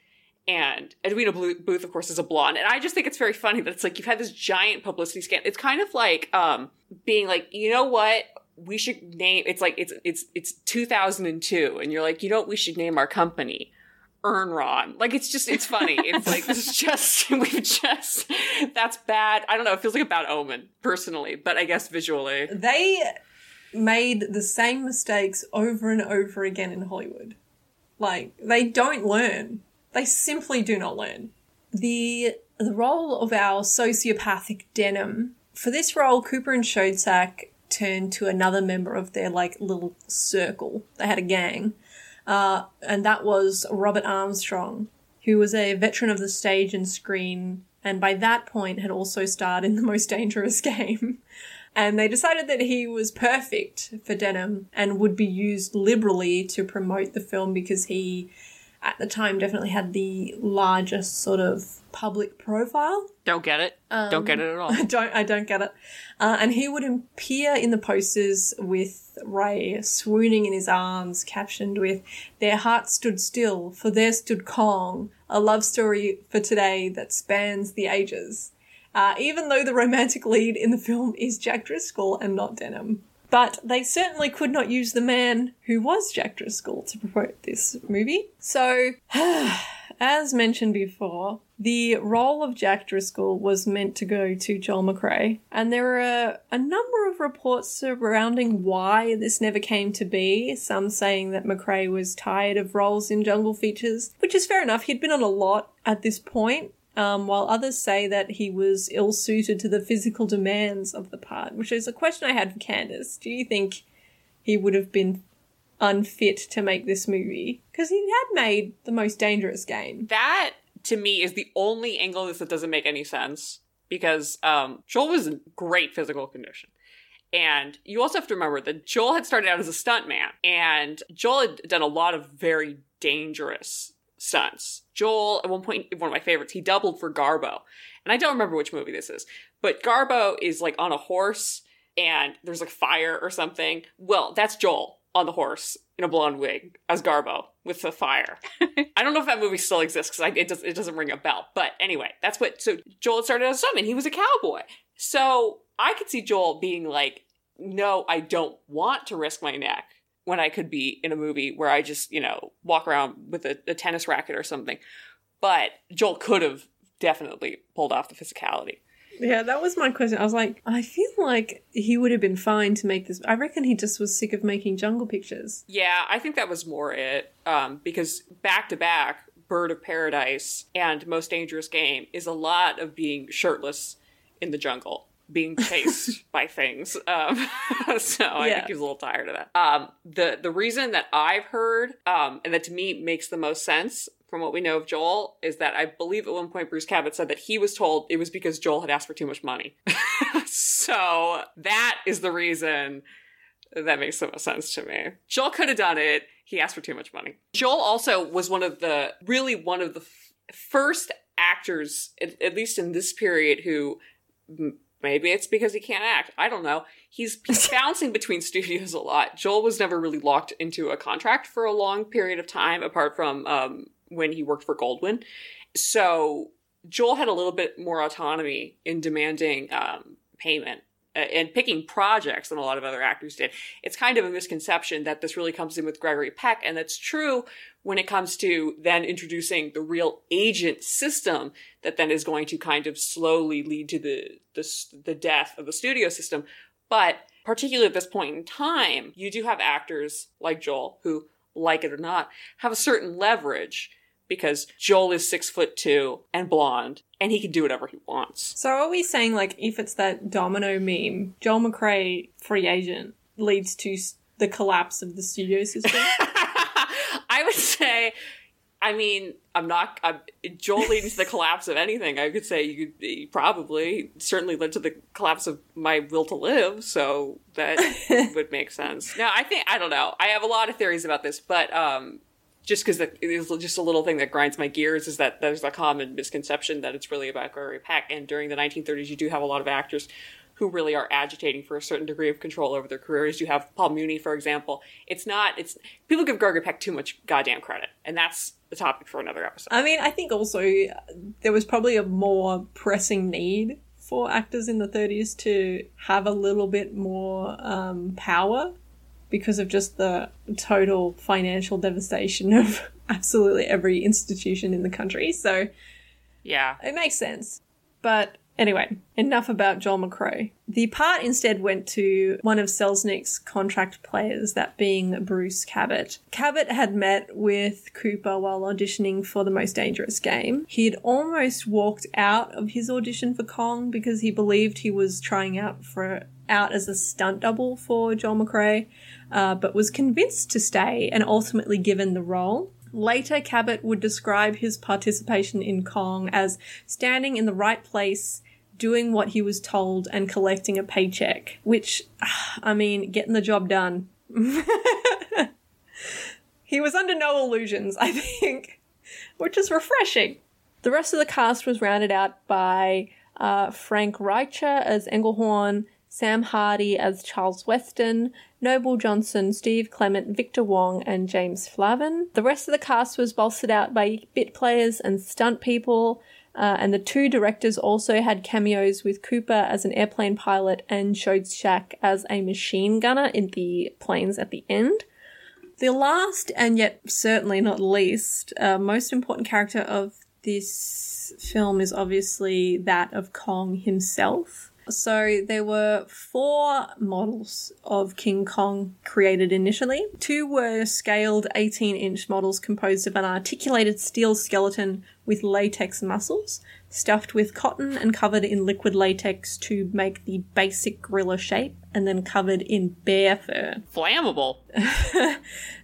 And Edwina Booth, of course, is a blonde. And I just think it's very funny that it's like you've had this giant publicity scandal. It's kind of like being like, you know what? We should name, it's like, it's 2002 and you're like, you know what, we should name our company Ernron. Like, it's just, it's funny. It's like, this is just, that's bad. I don't know. It feels like a bad omen personally, but I guess visually. They made the same mistakes over and over again in Hollywood. Like, they don't learn. They simply do not learn. The role of our sociopathic Denham, for this role, Cooper and Schoedsack turned to another member of their, like, little circle. They had a gang. And that was Robert Armstrong, who was a veteran of the stage and screen, and by that point had also starred in The Most Dangerous Game. And they decided that he was perfect for Denham and would be used liberally to promote the film because he, at the time, definitely had the largest sort of public profile. Don't get it. Don't get it at all. I don't get it. And he would appear in the posters with Ray swooning in his arms, captioned with, "Their hearts stood still, for there stood Kong, a love story for today that spans the ages." Even though the romantic lead in the film is Jack Driscoll and not Denham. But they certainly could not use the man who was Jack Driscoll to promote this movie. So, as mentioned before, the role of Jack Driscoll was meant to go to Joel McCrea. And there are a number of reports surrounding why this never came to be. Some saying that McCrea was tired of roles in jungle features, which is fair enough. He'd been on a lot at this point. While others say that he was ill-suited to the physical demands of the part, which is a question I had for Candace. Do you think he would have been unfit to make this movie? Because he had made The Most Dangerous Game. That, to me, is the only angle of this that doesn't make any sense, because Joel was in great physical condition. And you also have to remember that Joel had started out as a stuntman, and Joel had done a lot of very dangerous stunts. Joel, at one point, one of my favorites, he doubled for Garbo. And I don't remember which movie this is, but Garbo is like on a horse and there's like fire or something. Well, that's Joel on the horse in a blonde wig as Garbo with the fire. I don't know if that movie still exists because it doesn't ring a bell. But anyway, that's what, so Joel started as a stuntman. He was a cowboy. So I could see Joel being like, no, I don't want to risk my neck when I could be in a movie where I just, you know, walk around with a tennis racket or something. But Joel could have definitely pulled off the physicality. Yeah, that was my question. I was like, I feel like he would have been fine to make this. I reckon he just was sick of making jungle pictures. Yeah, I think that was more it. Because back-to-back, Bird of Paradise and Most Dangerous Game is a lot of being shirtless in the jungle, being chased by things. So I think he's a little tired of that. The reason that I've heard, and that to me makes the most sense from what we know of Joel, is that I believe at one point Bruce Cabot said that he was told it was because Joel had asked for too much money. So that is the reason that makes so much sense to me. Joel could have done it. He asked for too much money. Joel also was one of the first actors, at least in this period, who... Maybe it's because he can't act. I don't know. He's bouncing between studios a lot. Joel was never really locked into a contract for a long period of time, apart from when he worked for Goldwyn. So Joel had a little bit more autonomy in demanding payment and picking projects than a lot of other actors did. It's kind of a misconception that this really comes in with Gregory Peck, and that's true when it comes to then introducing the real agent system that then is going to kind of slowly lead to the death of the studio system. But particularly at this point in time, you do have actors like Joel who, like it or not, have a certain leverage because Joel is 6'2" and blonde, and he can do whatever he wants. So are we saying, like, if it's that domino meme, Joel McCrea, free agent, leads to the collapse of the studio system? I would say, I mean, Joel leading to the collapse of anything. I could say you probably certainly led to the collapse of my will to live, so that would make sense. Now, I don't know. I have a lot of theories about this, but... just because it is just a little thing that grinds my gears is that there's a common misconception that it's really about Gregory Peck. And during the 1930s, you do have a lot of actors who really are agitating for a certain degree of control over their careers. You have Paul Muni, for example. People give Gregory Peck too much goddamn credit. And that's the topic for another episode. I mean, I think also there was probably a more pressing need for actors in the 30s to have a little bit more power, because of just the total financial devastation of absolutely every institution in the country. So, yeah, it makes sense. But Anyway, enough about Joel McCrea. The part instead went to one of Selznick's contract players, that being Bruce Cabot. Cabot had met with Cooper while auditioning for The Most Dangerous Game. He'd almost walked out of his audition for Kong because he believed he was trying out as a stunt double for Joel McCrea, but was convinced to stay and ultimately given the role. Later, Cabot would describe his participation in Kong as standing in the right place, doing what he was told, and collecting a paycheck, which, I mean, getting the job done. He was under no illusions, I think, which is refreshing. The rest of the cast was rounded out by Frank Reicher as Engelhorn, Sam Hardy as Charles Weston, Noble Johnson, Steve Clement, Victor Wong, and James Flavin. The rest of the cast was bolstered out by bit players and stunt people, and the two directors also had cameos, with Cooper as an airplane pilot and Schoedsack as a machine gunner in the planes at the end. The last, and yet certainly not least, most important character of this film is obviously that of Kong himself. So there were 4 models of King Kong created initially. 2 were scaled 18-inch models composed of an articulated steel skeleton with latex muscles, stuffed with cotton and covered in liquid latex to make the basic gorilla shape, and then covered in bear fur. Flammable.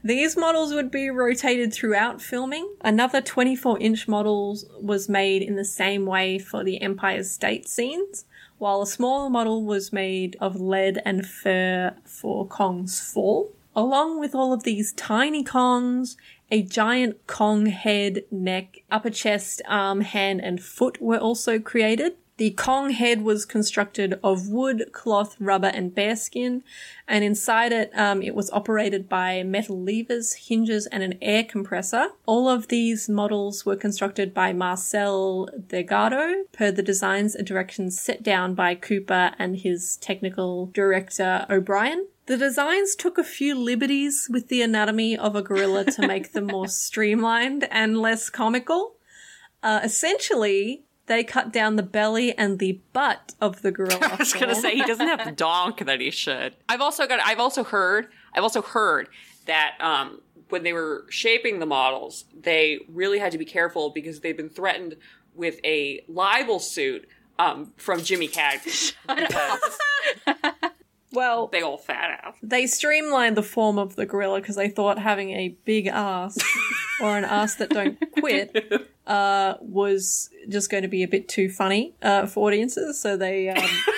These models would be rotated throughout filming. Another 24-inch model was made in the same way for the Empire State scenes, while a smaller model was made of lead and fur for Kong's fall. Along with all of these tiny Kongs, a giant Kong head, neck, upper chest, arm, hand, and foot were also created. The Kong head was constructed of wood, cloth, rubber, and bearskin, and inside it, it was operated by metal levers, hinges, and an air compressor. All of these models were constructed by Marcel Delgado, per the designs and directions set down by Cooper and his technical director, O'Brien. The designs took a few liberties with the anatomy of a gorilla to make them more streamlined and less comical. Essentially, they cut down the belly and the butt of the gorilla. I was going to say, he doesn't have the donk that he should. I've also heard that when they were shaping the models, they really had to be careful because they've been threatened with a libel suit from Jimmy Cagney. Shut up. Well, big old fat ass. They streamlined the form of the gorilla because they thought having a big ass or an ass that don't quit was just going to be a bit too funny for audiences. So they, I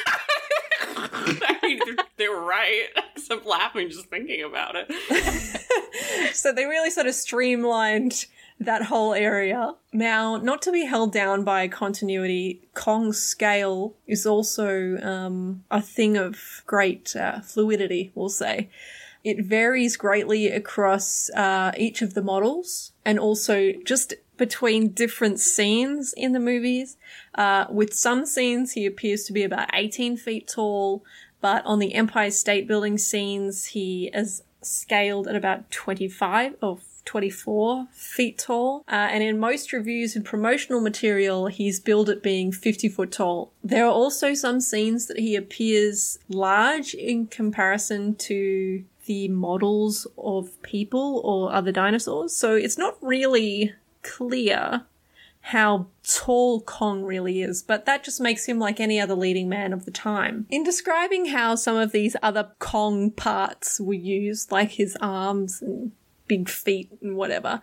mean, they were right. Except laughing just thinking about it. So they really sort of streamlined that whole area. Now, not to be held down by continuity, Kong's scale is also a thing of great fluidity, we'll say. It varies greatly across each of the models and also just between different scenes in the movies. With some scenes, he appears to be about 18 feet tall, but on the Empire State Building scenes, he is scaled at about 25 or 24 feet tall, and in most reviews and promotional material he's billed at being 50 foot tall. There are also some scenes that he appears large in comparison to the models of people or other dinosaurs, so it's not really clear how tall Kong really is, but that just makes him like any other leading man of the time. In describing how some of these other Kong parts were used, like his arms and big feet and whatever,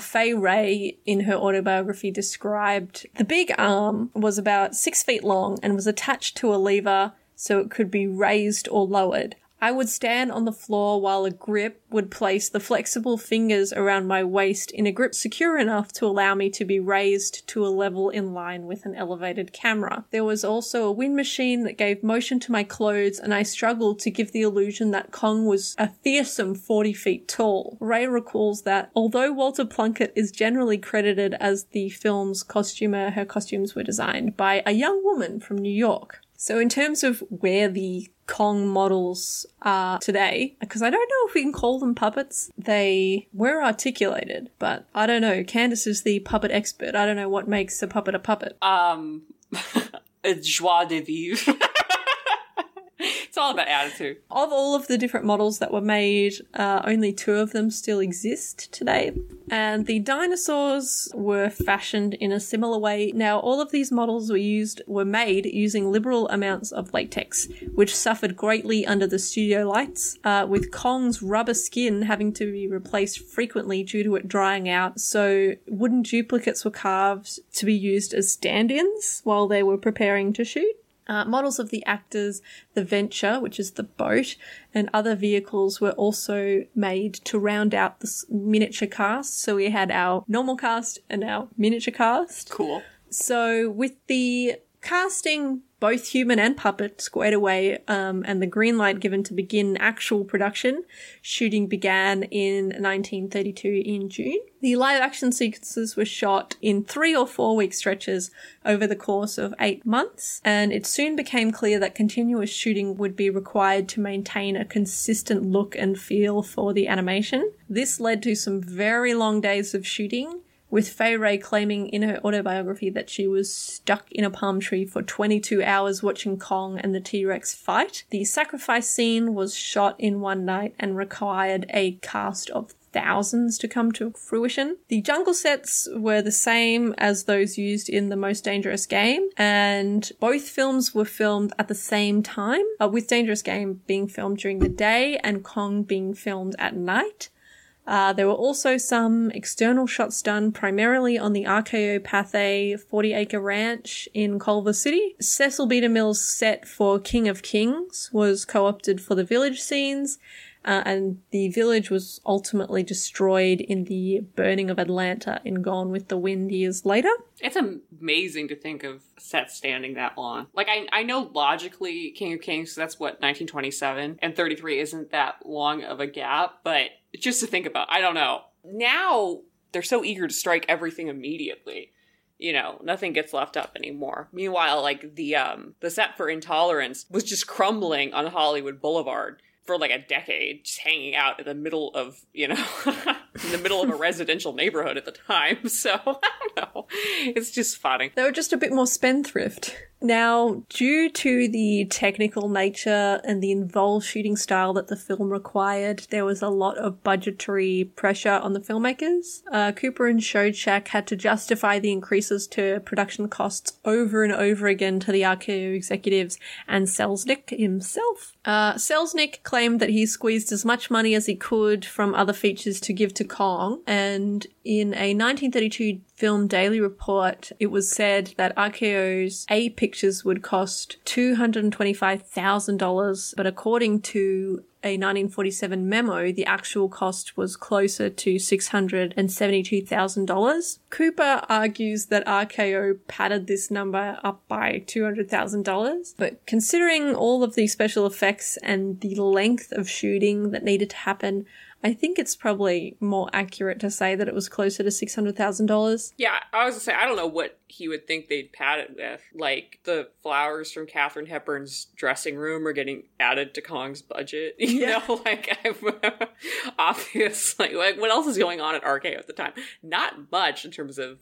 Fay Wray in her autobiography described the big arm was about 6 feet long and was attached to a lever so it could be raised or lowered. I would stand on the floor while a grip would place the flexible fingers around my waist in a grip secure enough to allow me to be raised to a level in line with an elevated camera. There was also a wind machine that gave motion to my clothes, and I struggled to give the illusion that Kong was a fearsome 40 feet tall. Ray recalls that, although Walter Plunkett is generally credited as the film's costumer, her costumes were designed by a young woman from New York. So in terms of where the Kong models are today, because I don't know if we can call them puppets, they were articulated, but I don't know. Candace is the puppet expert. I don't know what makes a puppet a puppet. joie de vivre. It's all about attitude. Of all of the different models that were made, only two of them still exist today. And the dinosaurs were fashioned in a similar way. Now, all of these models were made using liberal amounts of latex, which suffered greatly under the studio lights, with Kong's rubber skin having to be replaced frequently due to it drying out. So wooden duplicates were carved to be used as stand-ins while they were preparing to shoot. Models of the actors, The Venture, which is the boat, and other vehicles were also made to round out the miniature cast. So we had our normal cast and our miniature cast. Cool. So with the casting, both human and puppet, squared away, and the green light given to begin actual production, shooting began in 1932 in June. The live action sequences were shot in 3 or 4 week stretches over the course of 8 months, and it soon became clear that continuous shooting would be required to maintain a consistent look and feel for the animation. This led to some very long days of shooting, with Fay Wray claiming in her autobiography that she was stuck in a palm tree for 22 hours watching Kong and the T-Rex fight. The sacrifice scene was shot in one night and required a cast of thousands to come to fruition. The jungle sets were the same as those used in The Most Dangerous Game, and both films were filmed at the same time, with Dangerous Game being filmed during the day and Kong being filmed at night. There were also some external shots done primarily on the RKO Pathé 40-acre ranch in Culver City. Cecil B. DeMille's set for King of Kings was co-opted for the village scenes, and the village was ultimately destroyed in the burning of Atlanta in Gone with the Wind years later. It's amazing to think of sets standing that long. Like, I know logically King of Kings, that's what, 1927, and 33 isn't that long of a gap, but just to think about, I don't know. Now, they're so eager to strike everything immediately. You know, nothing gets left up anymore. Meanwhile, like, the set for Intolerance was just crumbling on Hollywood Boulevard for like a decade, just hanging out in the middle of, you know, in the middle of a residential neighborhood at the time. So, I don't know. It's just funny. They were just a bit more spendthrift. Now, due to the technical nature and the involved shooting style that the film required, there was a lot of budgetary pressure on the filmmakers. Cooper and Schoedsack had to justify the increases to production costs over and over again to the RKO executives and Selznick himself. Selznick claimed that he squeezed as much money as he could from other features to give to Kong, and in a 1932 film daily report, it was said that RKO's A pictures would cost $225,000, but according to a 1947 memo, the actual cost was closer to $672,000. Cooper argues that RKO padded this number up by $200,000, but considering all of the special effects and the length of shooting that needed to happen, I think it's probably more accurate to say that it was closer to $600,000. Yeah, I was going to say, I don't know what he would think they'd pad it with. Like, the flowers from Katharine Hepburn's dressing room are getting added to Kong's budget. You know, like, obviously, like, what else is going on at RKO at the time? Not much in terms of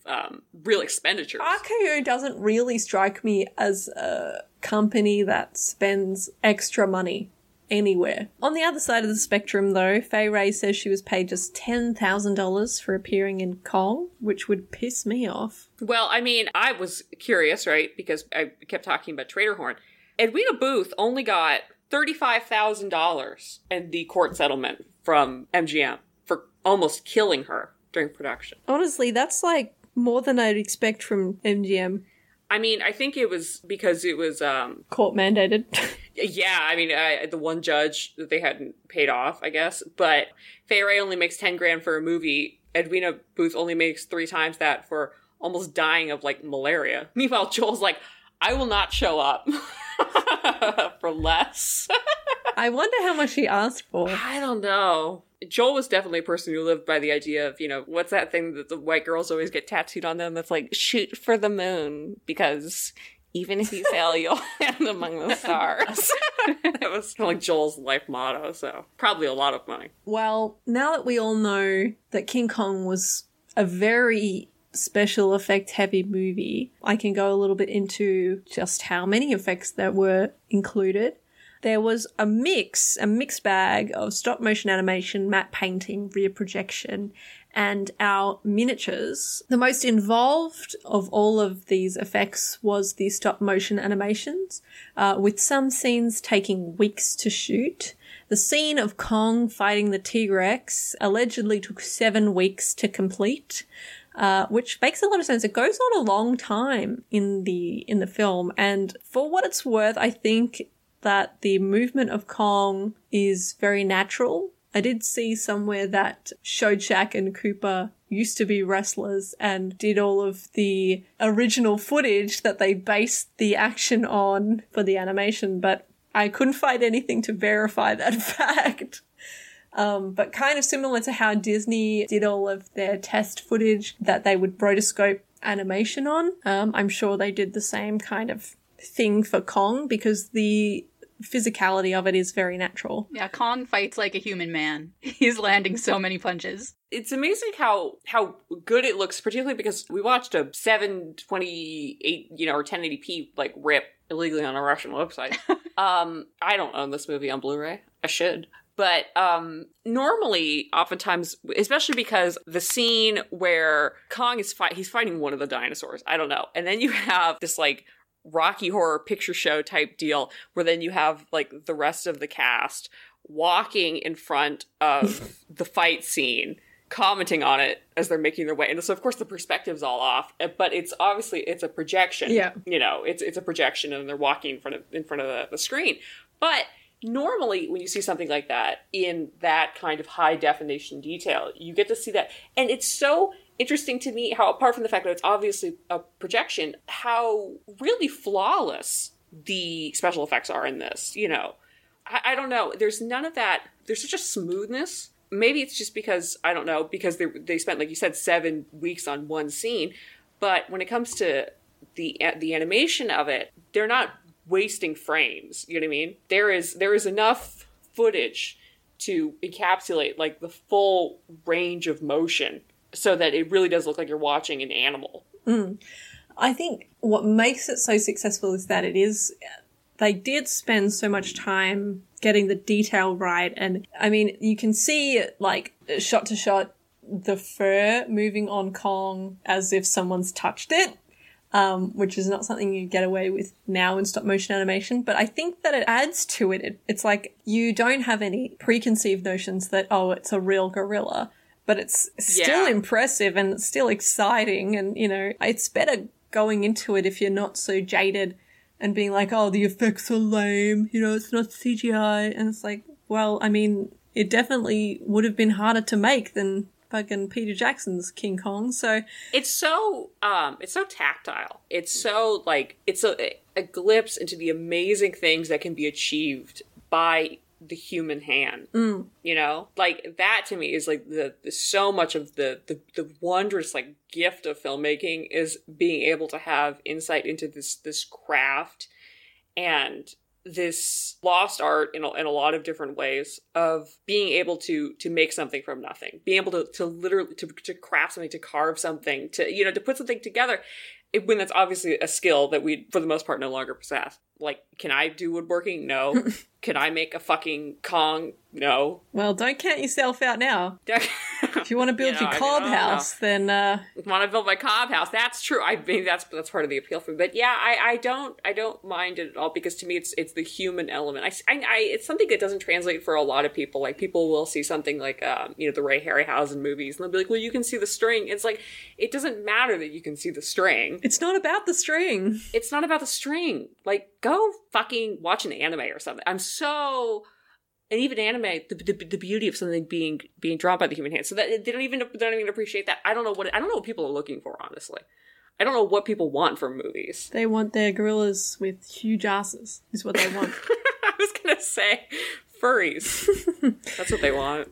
real expenditures. RKO doesn't really strike me as a company that spends extra money anywhere. On the other side of the spectrum, though, Fay Wray says she was paid just $10,000 for appearing in Kong, which would piss me off. Well, I mean, I was curious, right? Because I kept talking about Traderhorn. Edwina Booth only got $35,000 in the court settlement from MGM for almost killing her during production. Honestly, that's like more than I'd expect from MGM. I mean, I think it was because it was court mandated. Yeah, I mean, the one judge that they hadn't paid off, I guess. But Fay Wray only makes $10,000 for a movie. Edwina Booth only makes 3 times that for almost dying of, like, malaria. Meanwhile, Joel's like, I will not show up for less. I wonder how much he asked for. I don't know. Joel was definitely a person who lived by the idea of, you know, what's that thing that the white girls always get tattooed on them that's like, shoot for the moon, because even if you fail, you'll land among the stars. That was kind of like Joel's life motto, so probably a lot of money. Well, now that we all know that King Kong was a very special effect heavy movie. I can go a little bit into just how many effects that were included. There was a mixed bag of stop motion animation, matte painting, rear projection, and our miniatures. The most involved of all of these effects was the stop motion animations, with some scenes taking weeks to shoot. The scene of Kong fighting the T-Rex allegedly took 7 weeks to complete, which makes a lot of sense. It goes on a long time in the film, and for what it's worth, I think that the movement of Kong is very natural. I did see somewhere that Schoedsack and Cooper used to be wrestlers and did all of the original footage that they based the action on for the animation, but I couldn't find anything to verify that fact. But kind of similar to how Disney did all of their test footage that they would rotoscope animation on, I'm sure they did the same kind of thing for Kong because the physicality of it is very natural. Yeah, Kong fights like a human man. He's landing so many punches. It's amazing how good it looks, particularly because we watched a 720p, or 1080p, rip illegally on a Russian website. I don't own this movie on Blu-ray. I should. But normally, oftentimes, especially because the scene where Kong is he's fighting one of the dinosaurs. I don't know. And then you have this, Rocky Horror Picture Show type deal where then you have the rest of the cast walking in front of the fight scene, commenting on it as they're making their way. And so of course the perspective's all off, but it's obviously a projection. Yeah. It's a projection and they're walking in front of the screen. But normally when you see something like that in that kind of high definition detail, you get to see that. And it's so interesting to me how, apart from the fact that it's obviously a projection, how really flawless the special effects are in this. I don't know. There's none of that. There's such a smoothness. Maybe it's just because, I don't know, because they spent, 7 weeks on one scene. But when it comes to the animation of it, they're not wasting frames. You know what I mean? There is enough footage to encapsulate, the full range of motion, so that it really does look like you're watching an animal. Mm. I think what makes it so successful is that they did spend so much time getting the detail right. And I mean, you can see shot to shot, the fur moving on Kong as if someone's touched it, which is not something you get away with now in stop motion animation. But I think that it adds to it. It's you don't have any preconceived notions that, oh, it's a real gorilla. But it's still impressive and it's still exciting and, it's better going into it if you're not so jaded and being oh, the effects are lame, it's not CGI. And it's well, I mean, it definitely would have been harder to make than fucking Peter Jackson's King Kong. So it's so tactile. It's so it's a glimpse into the amazing things that can be achieved by the human hand. Mm. That to me is so much of the wondrous gift of filmmaking is being able to have insight into this craft and this lost art in a lot of different ways of being able to make something from nothing, being able to literally to craft something, to carve something, to put something together. When that's obviously a skill that we, for the most part, no longer possess. Can I do woodworking? No. Can I make a fucking Kong? No. Well, don't count yourself out now. If you want to build your cob house, then... If I want to build my cob house, that's true. I mean, that's part of the appeal for me. But yeah, I don't mind it at all, because to me, it's the human element. It's something that doesn't translate for a lot of people. People will see something the Ray Harryhausen movies, and they'll be well, you can see the string. It's it doesn't matter that you can see the string. It's not about the string. It's not about the string. Go fucking watch an anime or something. And even anime, the beauty of something being drawn by the human hand, so that they don't even appreciate that. I don't know what people are looking for, honestly. I don't know what people want from movies. They want their gorillas with huge asses, is what they want. I was gonna say furries. That's what they want.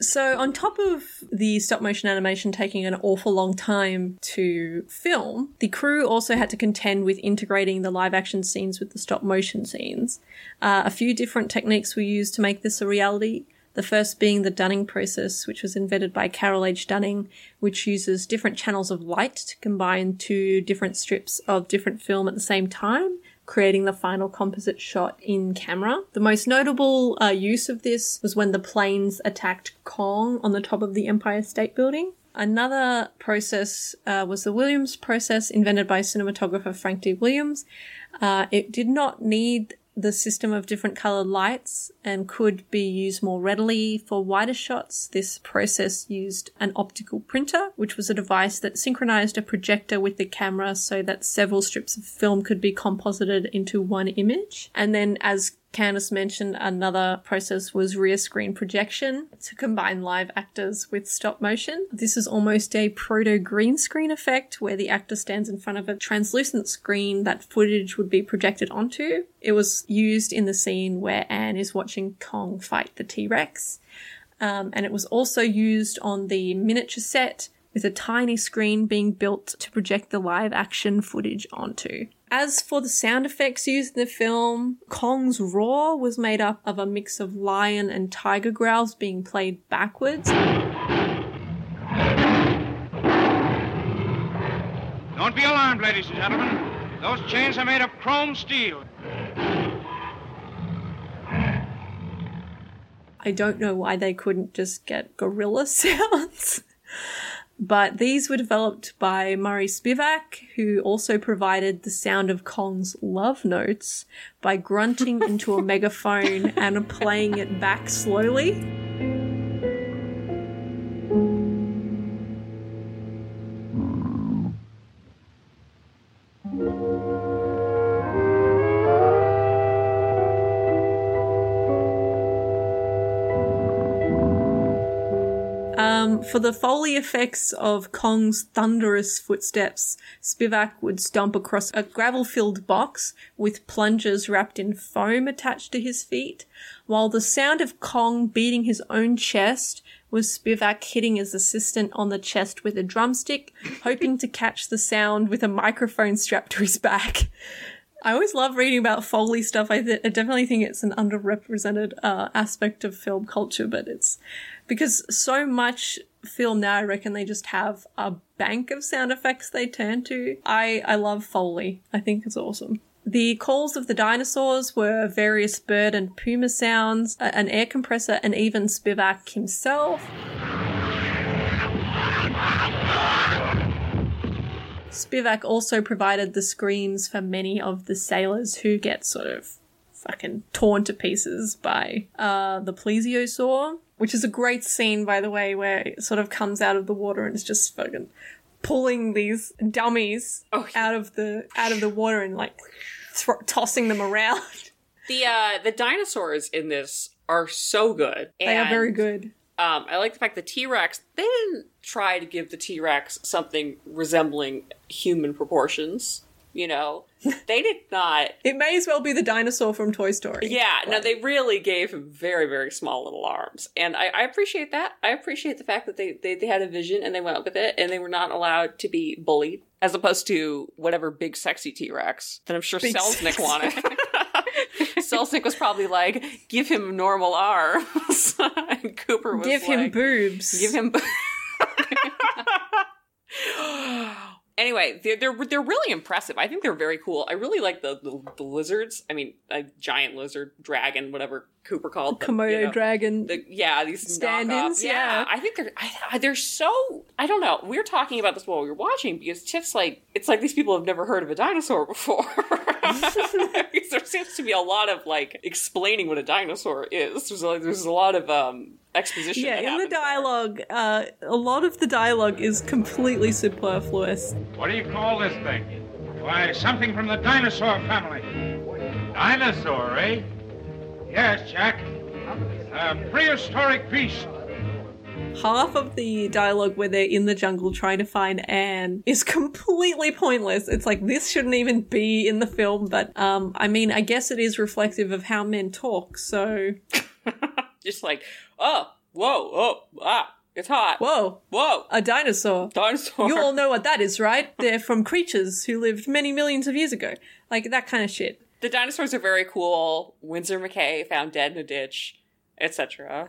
So on top of the stop motion animation taking an awful long time to film, the crew also had to contend with integrating the live action scenes with the stop motion scenes. A few different techniques were used to make this a reality. the first being the Dunning process, which was invented by Carol H. Dunning, which uses different channels of light to combine two different strips of different film at the same time, creating the final composite shot in camera. The most notable use of this was when the planes attacked Kong on the top of the Empire State Building. Another process was the Williams process, invented by cinematographer Frank D. Williams. It did not need the system of different coloured lights and could be used more readily for wider shots. This process used an optical printer, which was a device that synchronised a projector with the camera so that several strips of film could be composited into one image. And then, as Candice mentioned, another process was rear screen projection to combine live actors with stop motion. This is almost a proto-green screen effect where the actor stands in front of a translucent screen that footage would be projected onto. It was used in the scene where Anne is watching Kong fight the T-Rex. And it was also used on the miniature set, with a tiny screen being built to project the live action footage onto. As for the sound effects used in the film, Kong's roar was made up of a mix of lion and tiger growls being played backwards. Don't be alarmed, ladies and gentlemen. Those chains are made of chrome steel. I don't know why they couldn't just get gorilla sounds. But these were developed by Murray Spivak, who also provided the sound of Kong's love notes by grunting into a megaphone and playing it back slowly. For the Foley effects of Kong's thunderous footsteps, Spivak would stomp across a gravel-filled box with plungers wrapped in foam attached to his feet, while the sound of Kong beating his own chest was Spivak hitting his assistant on the chest with a drumstick, hoping to catch the sound with a microphone strapped to his back. I always love reading about Foley stuff. I definitely think it's an underrepresented aspect of film culture, but it's because so much film now, I reckon they just have a bank of sound effects they turn to. I love Foley. I think it's awesome. The calls of the dinosaurs were various bird and puma sounds, an air compressor, and even Spivak himself. Spivak also provided the screams for many of the sailors who get sort of fucking torn to pieces by the plesiosaur, which is a great scene, by the way, where it sort of comes out of the water and it's just fucking pulling these dummies out of the water and like tossing them around. The dinosaurs in this are so good. They are very good. I like the fact the T-Rex, they didn't try to give the T-Rex something resembling human proportions, you know? They did not. It may as well be the dinosaur from Toy Story. Yeah, like, no, they really gave him very, very small little arms. And I appreciate that. I appreciate the fact that they had a vision and they went with it and they were not allowed to be bullied, as opposed to whatever big sexy T-Rex that I'm sure Selznick wanted. Selznick was probably like, give him normal arms. And Cooper was give him boobs. Give him boobs. Anyway, they're really impressive. I think they're very cool. I really like the lizards. I mean, a giant lizard, dragon, whatever Cooper called them. Komodo dragon. These stand-ins. Yeah. I think they're so, I don't know. We were talking about this while we were watching because Tiff's like, it's like these people have never heard of a dinosaur before. Because there seems to be a lot of like explaining what a dinosaur is. There's a lot of exposition. Yeah, in the dialogue, a lot of the dialogue is completely superfluous. What do you call this thing? Why, something from the dinosaur family. Dinosaur, eh? Yes, Jack. A prehistoric beast. Half of the dialogue where they're in the jungle trying to find Anne is completely pointless. It's like, this shouldn't even be in the film, but I mean, I guess it is reflective of how men talk, so... Just like, oh, whoa, oh, ah, it's hot. Whoa. Whoa. A dinosaur. Dinosaur. You all know what that is, right? They're from creatures who lived many millions of years ago. Like, that kind of shit. The dinosaurs are very cool. Winsor McKay found dead in a ditch. etc.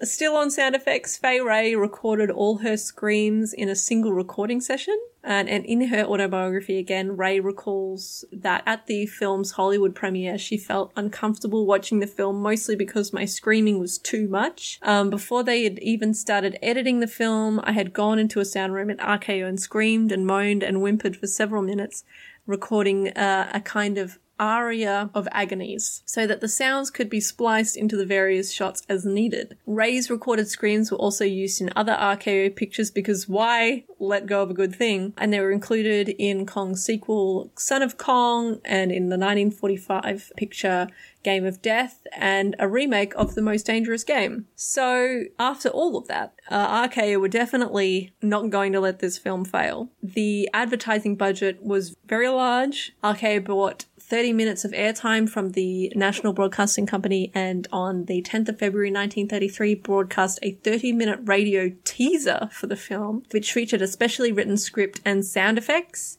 Still on sound effects, Fay Wray recorded all her screams in a single recording session. And in her autobiography, again, Wray recalls that at the film's Hollywood premiere, she felt uncomfortable watching the film, mostly because my screaming was too much. Before they had even started editing the film, I had gone into a sound room at RKO and screamed and moaned and whimpered for several minutes, recording a kind of aria of agonies, so that the sounds could be spliced into the various shots as needed. Wray's recorded screams were also used in other RKO pictures because why let go of a good thing? And they were included in Kong's sequel, Son of Kong, and in the 1945 picture, Game of Death, and a remake of The Most Dangerous Game. So after all of that, RKO were definitely not going to let this film fail. The advertising budget was very large. RKO bought 30 minutes of airtime from the National Broadcasting Company, and on the 10th of February 1933 broadcast a 30-minute radio teaser for the film, which featured a specially written script and sound effects.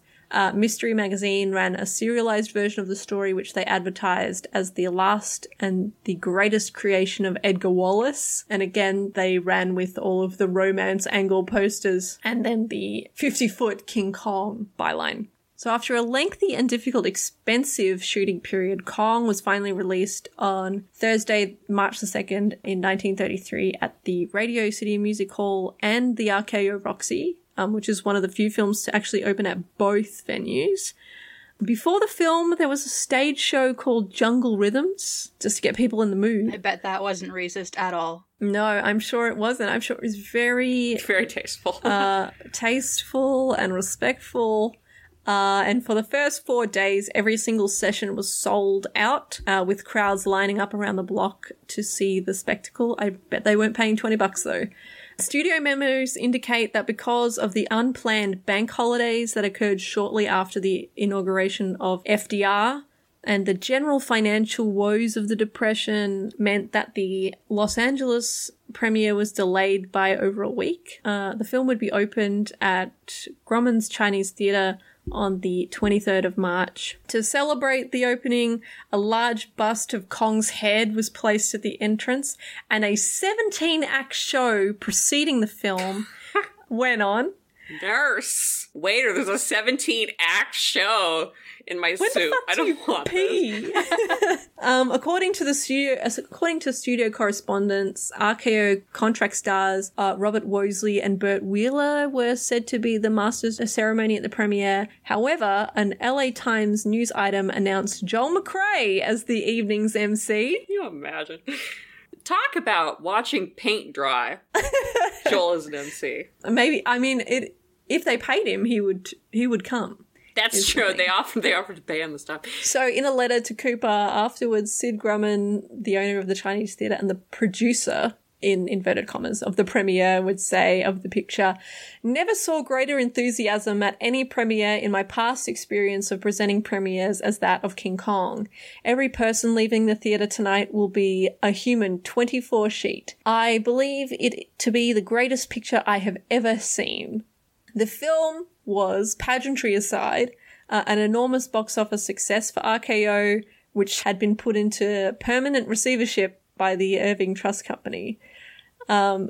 Mystery Magazine ran a serialized version of the story, which they advertised as the last and the greatest creation of Edgar Wallace. And again, they ran with all of the romance angle posters and then the 50-foot King Kong byline. So after a lengthy and difficult, expensive shooting period, Kong was finally released on Thursday, March the 2nd in 1933 at the Radio City Music Hall and the RKO Roxy, which is one of the few films to actually open at both venues. Before the film, there was a stage show called Jungle Rhythms, just to get people in the mood. I bet that wasn't racist at all. No, I'm sure it wasn't. I'm sure it was very tasteful. Tasteful and respectful. And for the first 4 days, every single session was sold out, with crowds lining up around the block to see the spectacle. I bet they weren't paying $20 though. Studio memos indicate that because of the unplanned bank holidays that occurred shortly after the inauguration of FDR, and the general financial woes of the Depression meant that the Los Angeles premiere was delayed by over a week. The film would be opened at Grumman's Chinese Theatre on the 23rd of March. To celebrate the opening, a large bust of Kong's head was placed at the entrance, and a 17-act show preceding the film went on. Nurse, waiter, there's a 17-act show in my suit. The fuck I don't want pee? This. According to studio correspondence, RKO contract stars Robert Wosley and Burt Wheeler were said to be the masters of ceremony at the premiere. However, an LA Times news item announced Joel McCrea as the evening's MC. Can you imagine? Talk about watching paint dry. Joel is an MC. Maybe if they paid him, he would come. That's true. They offered to pay him the stuff. So in a letter to Cooper afterwards, Sid Grumman, the owner of the Chinese Theatre and the producer, in inverted commas, of the premiere would say of the picture, "Never saw greater enthusiasm at any premiere in my past experience of presenting premieres as that of King Kong. Every person leaving the theatre tonight will be a human 24 sheet. I believe it to be the greatest picture I have ever seen." The film was, pageantry aside, an enormous box office success for RKO, which had been put into permanent receivership by the Irving Trust Company. So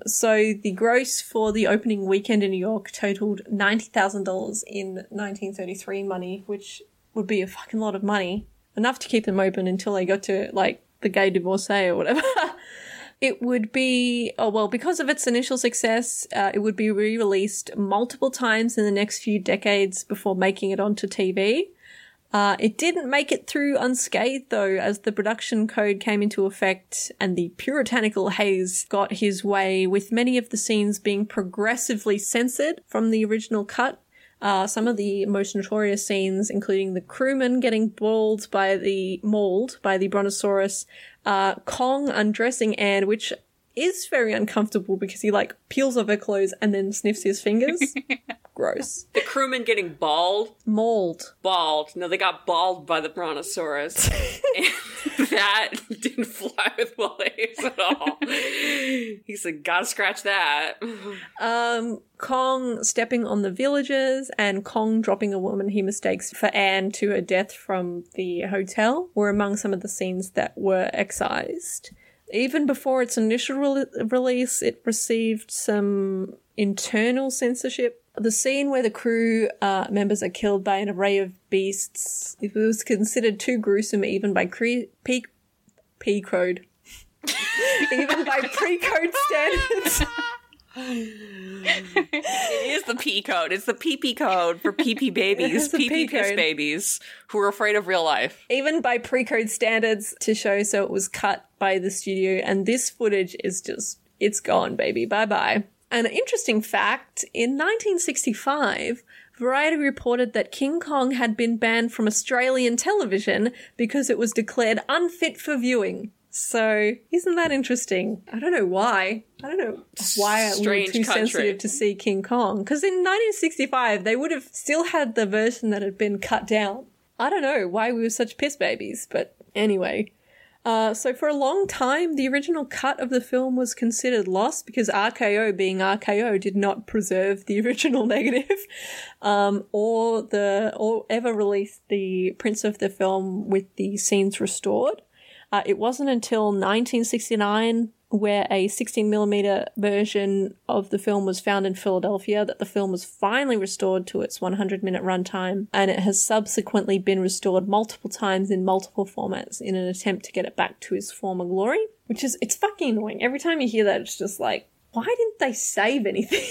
the gross for the opening weekend in New York totaled $90,000 in 1933 money, which would be a fucking lot of money, enough to keep them open until they got to, like, the gay divorcee or whatever. It would be, because of its initial success, it would be re-released multiple times in the next few decades before making it onto TV. It didn't make it through unscathed, though, as the production code came into effect and the puritanical Hayes got his way, with many of the scenes being progressively censored from the original cut. Some of the most notorious scenes, including the crewman getting mauled by the brontosaurus, Kong undressing Anne, which is very uncomfortable because he, like, peels off her clothes and then sniffs his fingers. Gross. The crewman getting mauled. No, they got balled by the brontosaurus. And that didn't fly with Wallace at all. He said, gotta scratch that. Kong stepping on the villagers and Kong dropping a woman he mistakes for Anne to her death from the hotel were among some of the scenes that were excised. Even before its initial release, it received some internal censorship. The scene where the crew members are killed by an array of beasts, it was considered too gruesome even by pre-code. Even by pre-code standards. It is the P code. It's the PP code for PP babies, PP piss babies who are afraid of real life. Even by pre-code standards to show, so it was cut by the studio, and this footage is just, it's gone, baby. Bye-bye. An interesting fact, in 1965, Variety reported that King Kong had been banned from Australian television because it was declared unfit for viewing. So, isn't that interesting? I don't know why. I don't know why we were too sensitive to see King Kong. Because in 1965, they would have still had the version that had been cut down. I don't know why we were such piss babies, but anyway. So for a long time, the original cut of the film was considered lost because RKO, being RKO, did not preserve the original negative, or ever released the prints of the film with the scenes restored. It wasn't until 1969 where a 16mm version of the film was found in Philadelphia that the film was finally restored to its 100-minute runtime, and it has subsequently been restored multiple times in multiple formats in an attempt to get it back to its former glory, which is, it's fucking annoying. Every time you hear that, it's just like, why didn't they save anything?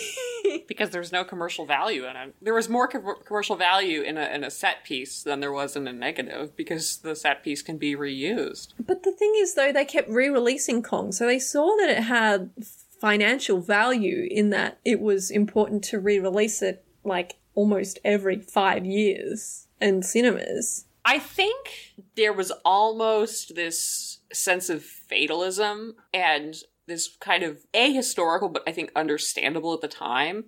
Because there was no commercial value in it. There was more commercial value in a set piece than there was in a negative, because the set piece can be reused. But the thing is, though, they kept re-releasing Kong, so they saw that it had financial value in that it was important to re-release it, like, almost every 5 years in cinemas. I think there was almost this sense of fatalism and this kind of ahistorical, but I think understandable at the time,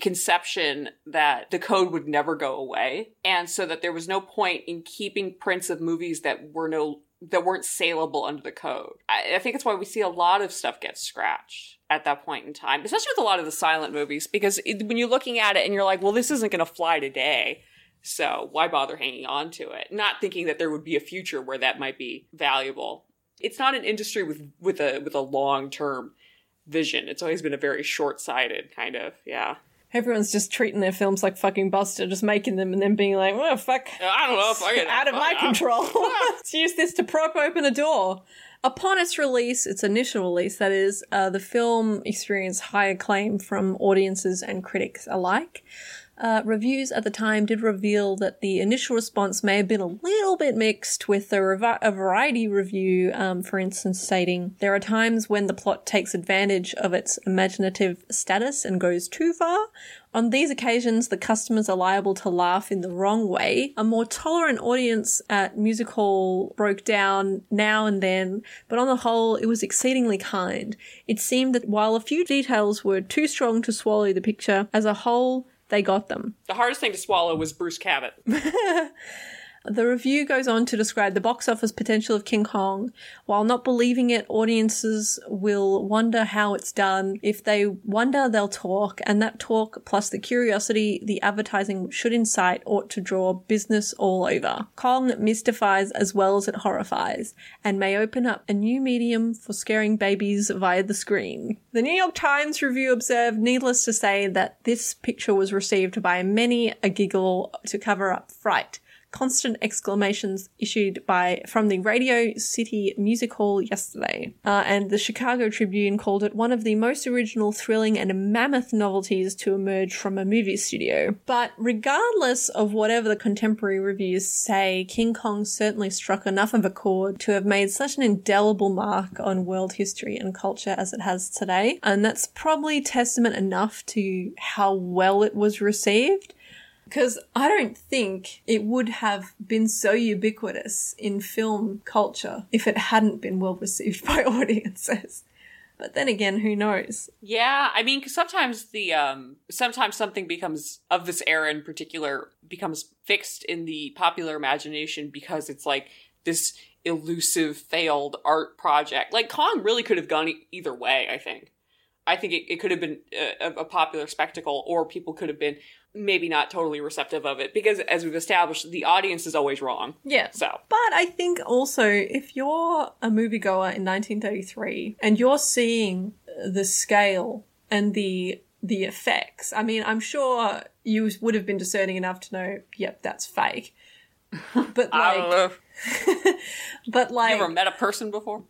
conception that the code would never go away. And so that there was no point in keeping prints of movies that weren't saleable under the code. I think it's why we see a lot of stuff get scratched at that point in time, especially with a lot of the silent movies, because when you're looking at it and you're like, well, this isn't going to fly today, so why bother hanging on to it? Not thinking that there would be a future where that might be valuable. It's not an industry with a long-term vision. It's always been a very short-sighted kind of, yeah. Everyone's just treating their films like fucking Buster, just making them and then being like, well, fuck. I don't know. Fuck it. Out of my control. Let's use this to prop open the door. Upon its initial release, that is, the film experienced high acclaim from audiences and critics alike. Reviews at the time did reveal that the initial response may have been a little bit mixed, with a Variety review, for instance, stating, "There are times when the plot takes advantage of its imaginative status and goes too far. On these occasions, the customers are liable to laugh in the wrong way. A more tolerant audience at Music Hall broke down now and then, but on the whole, it was exceedingly kind. It seemed that while a few details were too strong to swallow the picture, as a whole, they got them." The hardest thing to swallow was Bruce Cabot. The review goes on to describe the box office potential of King Kong. "While not believing it, audiences will wonder how it's done. If they wonder, they'll talk, and that talk, plus the curiosity the advertising should incite, ought to draw business all over. Kong mystifies as well as it horrifies, and may open up a new medium for scaring babies via the screen." The New York Times review observed, needless to say, that this picture was received by many a giggle to cover up fright. Constant exclamations issued from the Radio City Music Hall yesterday. And the Chicago Tribune called it one of the most original, thrilling, and mammoth novelties to emerge from a movie studio. But regardless of whatever the contemporary reviews say, King Kong certainly struck enough of a chord to have made such an indelible mark on world history and culture as it has today. And that's probably testament enough to how well it was received. Because I don't think it would have been so ubiquitous in film culture if it hadn't been well received by audiences. But then again, who knows? Yeah, I mean, 'cause sometimes sometimes something becomes, of this era in particular, becomes fixed in the popular imagination because it's like this elusive failed art project. Like, Kong really could have gone either way, I think. I think it could have been a popular spectacle, or people could have been maybe not totally receptive of it, because as we've established, the audience is always wrong. Yeah. So. But I think also, if you're a moviegoer in 1933 and you're seeing the scale and the effects, I mean, I'm sure you would have been discerning enough to know, yep, that's fake. But like, you ever met a person before?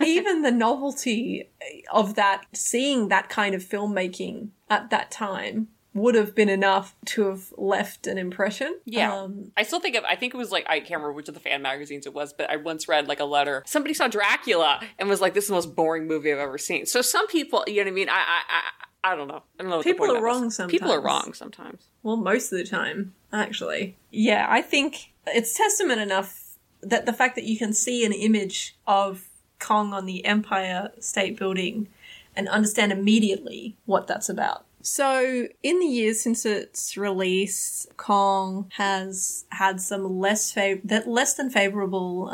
Even the novelty of that, seeing that kind of filmmaking at that time would have been enough to have left an impression. Yeah. I still think of, I think it was like, I can't remember which of the fan magazines it was, but I once read like a letter. Somebody saw Dracula and was like, this is the most boring movie I've ever seen. So some people, you know what I mean? I don't know. I don't know what people the point are wrong sometimes. People are wrong sometimes. Well, most of the time, actually. Yeah, I think it's testament enough that the fact that you can see an image of Kong on the Empire State Building and understand immediately what that's about. So in the years since its release, Kong has had some less than favorable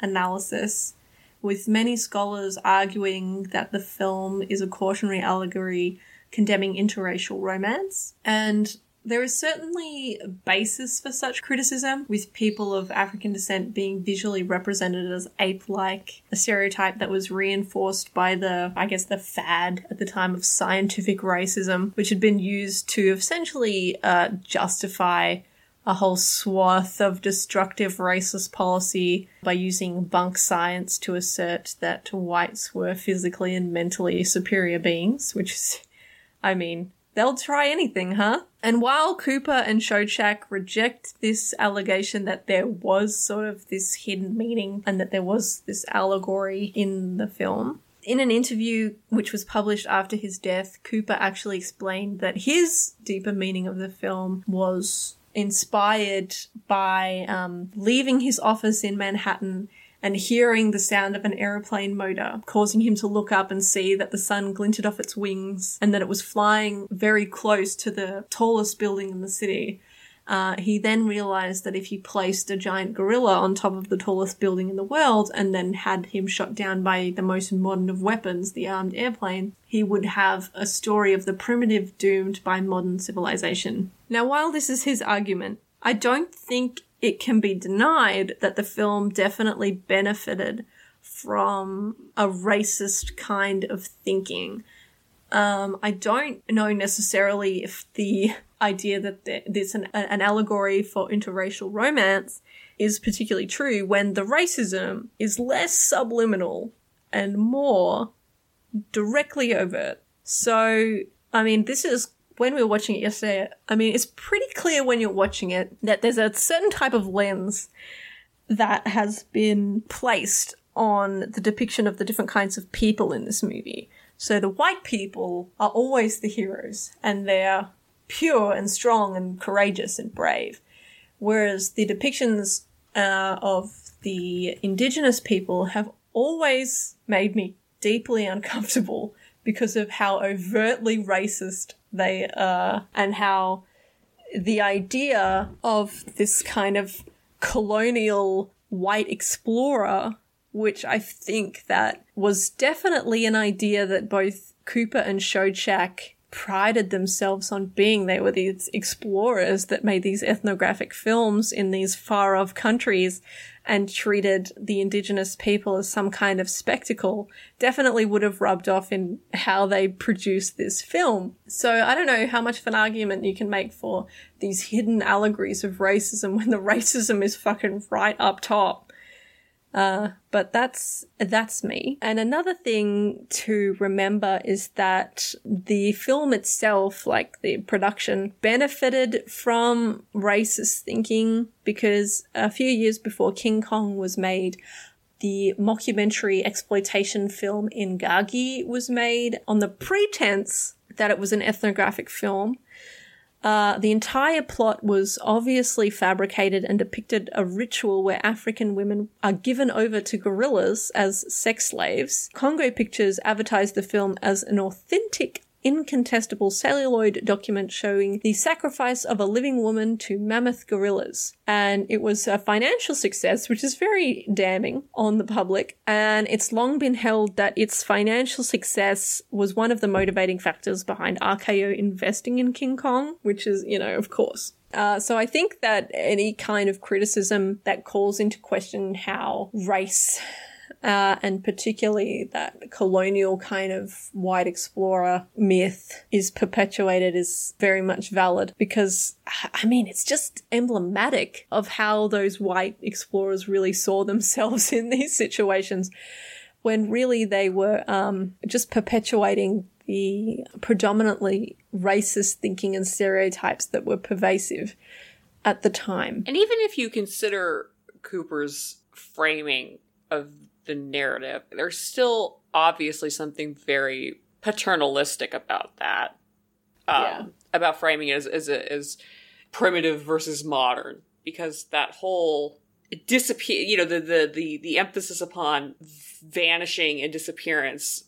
analysis, with many scholars arguing that the film is a cautionary allegory condemning interracial romance. And there is certainly a basis for such criticism, with people of African descent being visually represented as ape-like, a stereotype that was reinforced by the fad at the time of scientific racism, which had been used to essentially justify a whole swath of destructive racist policy by using bunk science to assert that whites were physically and mentally superior beings, which is, I mean, they'll try anything, huh? And while Cooper and Schoedsack reject this allegation that there was sort of this hidden meaning and that there was this allegory in the film, in an interview which was published after his death, Cooper actually explained that his deeper meaning of the film was inspired by leaving his office in Manhattan and hearing the sound of an airplane motor, causing him to look up and see that the sun glinted off its wings and that it was flying very close to the tallest building in the city. He then realized that if he placed a giant gorilla on top of the tallest building in the world and then had him shot down by the most modern of weapons, the armed airplane, he would have a story of the primitive doomed by modern civilization. Now, while this is his argument, I don't think it can be denied that the film definitely benefited from a racist kind of thinking. I don't know necessarily if the idea that there's an allegory for interracial romance is particularly true when the racism is less subliminal and more directly overt. So, I mean, this is... when we were watching it yesterday, I mean, it's pretty clear when you're watching it that there's a certain type of lens that has been placed on the depiction of the different kinds of people in this movie. So the white people are always the heroes, and they're pure and strong and courageous and brave. Whereas the depictions of the indigenous people have always made me deeply uncomfortable because of how overtly racist they are, and how the idea of this kind of colonial white explorer, which I think that was definitely an idea that both Cooper and Schoedsack prided themselves on being. They were these explorers that made these ethnographic films in these far-off countries and treated the indigenous people as some kind of spectacle, definitely would have rubbed off in how they produced this film. So I don't know how much of an argument you can make for these hidden allegories of racism when the racism is fucking right up top. But that's me. And another thing to remember is that the film itself, like the production, benefited from racist thinking, because a few years before King Kong was made, the mockumentary exploitation film Ngagi was made on the pretense that it was an ethnographic film. The entire plot was obviously fabricated and depicted a ritual where African women are given over to gorillas as sex slaves. Congo Pictures advertised the film as an authentic incontestable celluloid document showing the sacrifice of a living woman to mammoth gorillas. And it was a financial success, which is very damning on the public. And it's long been held that its financial success was one of the motivating factors behind RKO investing in King Kong, which is, you know, of course. So I think that any kind of criticism that calls into question how race and particularly that colonial kind of white explorer myth is perpetuated is very much valid, because, I mean, it's just emblematic of how those white explorers really saw themselves in these situations, when really they were just perpetuating the predominantly racist thinking and stereotypes that were pervasive at the time. And even if you consider Cooper's framing of the narrative, there's still obviously something very paternalistic about that, about framing it as primitive versus modern, because that whole disappear, you know, the emphasis upon vanishing and disappearance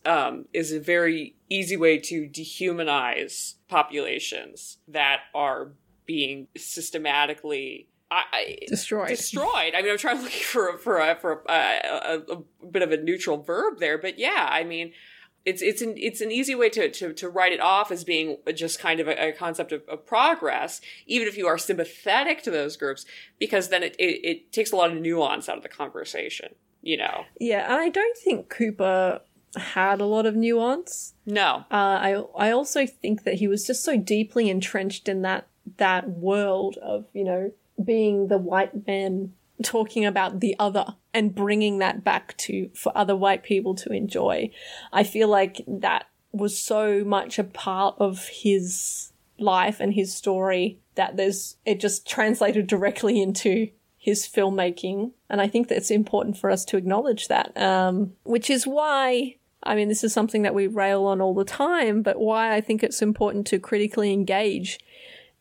is a very easy way to dehumanize populations that are being systematically destroyed. I mean, I'm trying to look for a bit of a neutral verb there, but yeah, I mean, it's an easy way to write it off as being just kind of a concept of progress, even if you are sympathetic to those groups, because then it takes a lot of nuance out of the conversation, you know. Yeah, and I don't think Cooper had a lot of nuance. No. I also think that he was just so deeply entrenched in that world of, you know, being the white man talking about the other and bringing that back to for other white people to enjoy. I feel like that was so much a part of his life and his story that it just translated directly into his filmmaking, and I think that it's important for us to acknowledge that, which is why, I mean, this is something that we rail on all the time, but why I think it's important to critically engage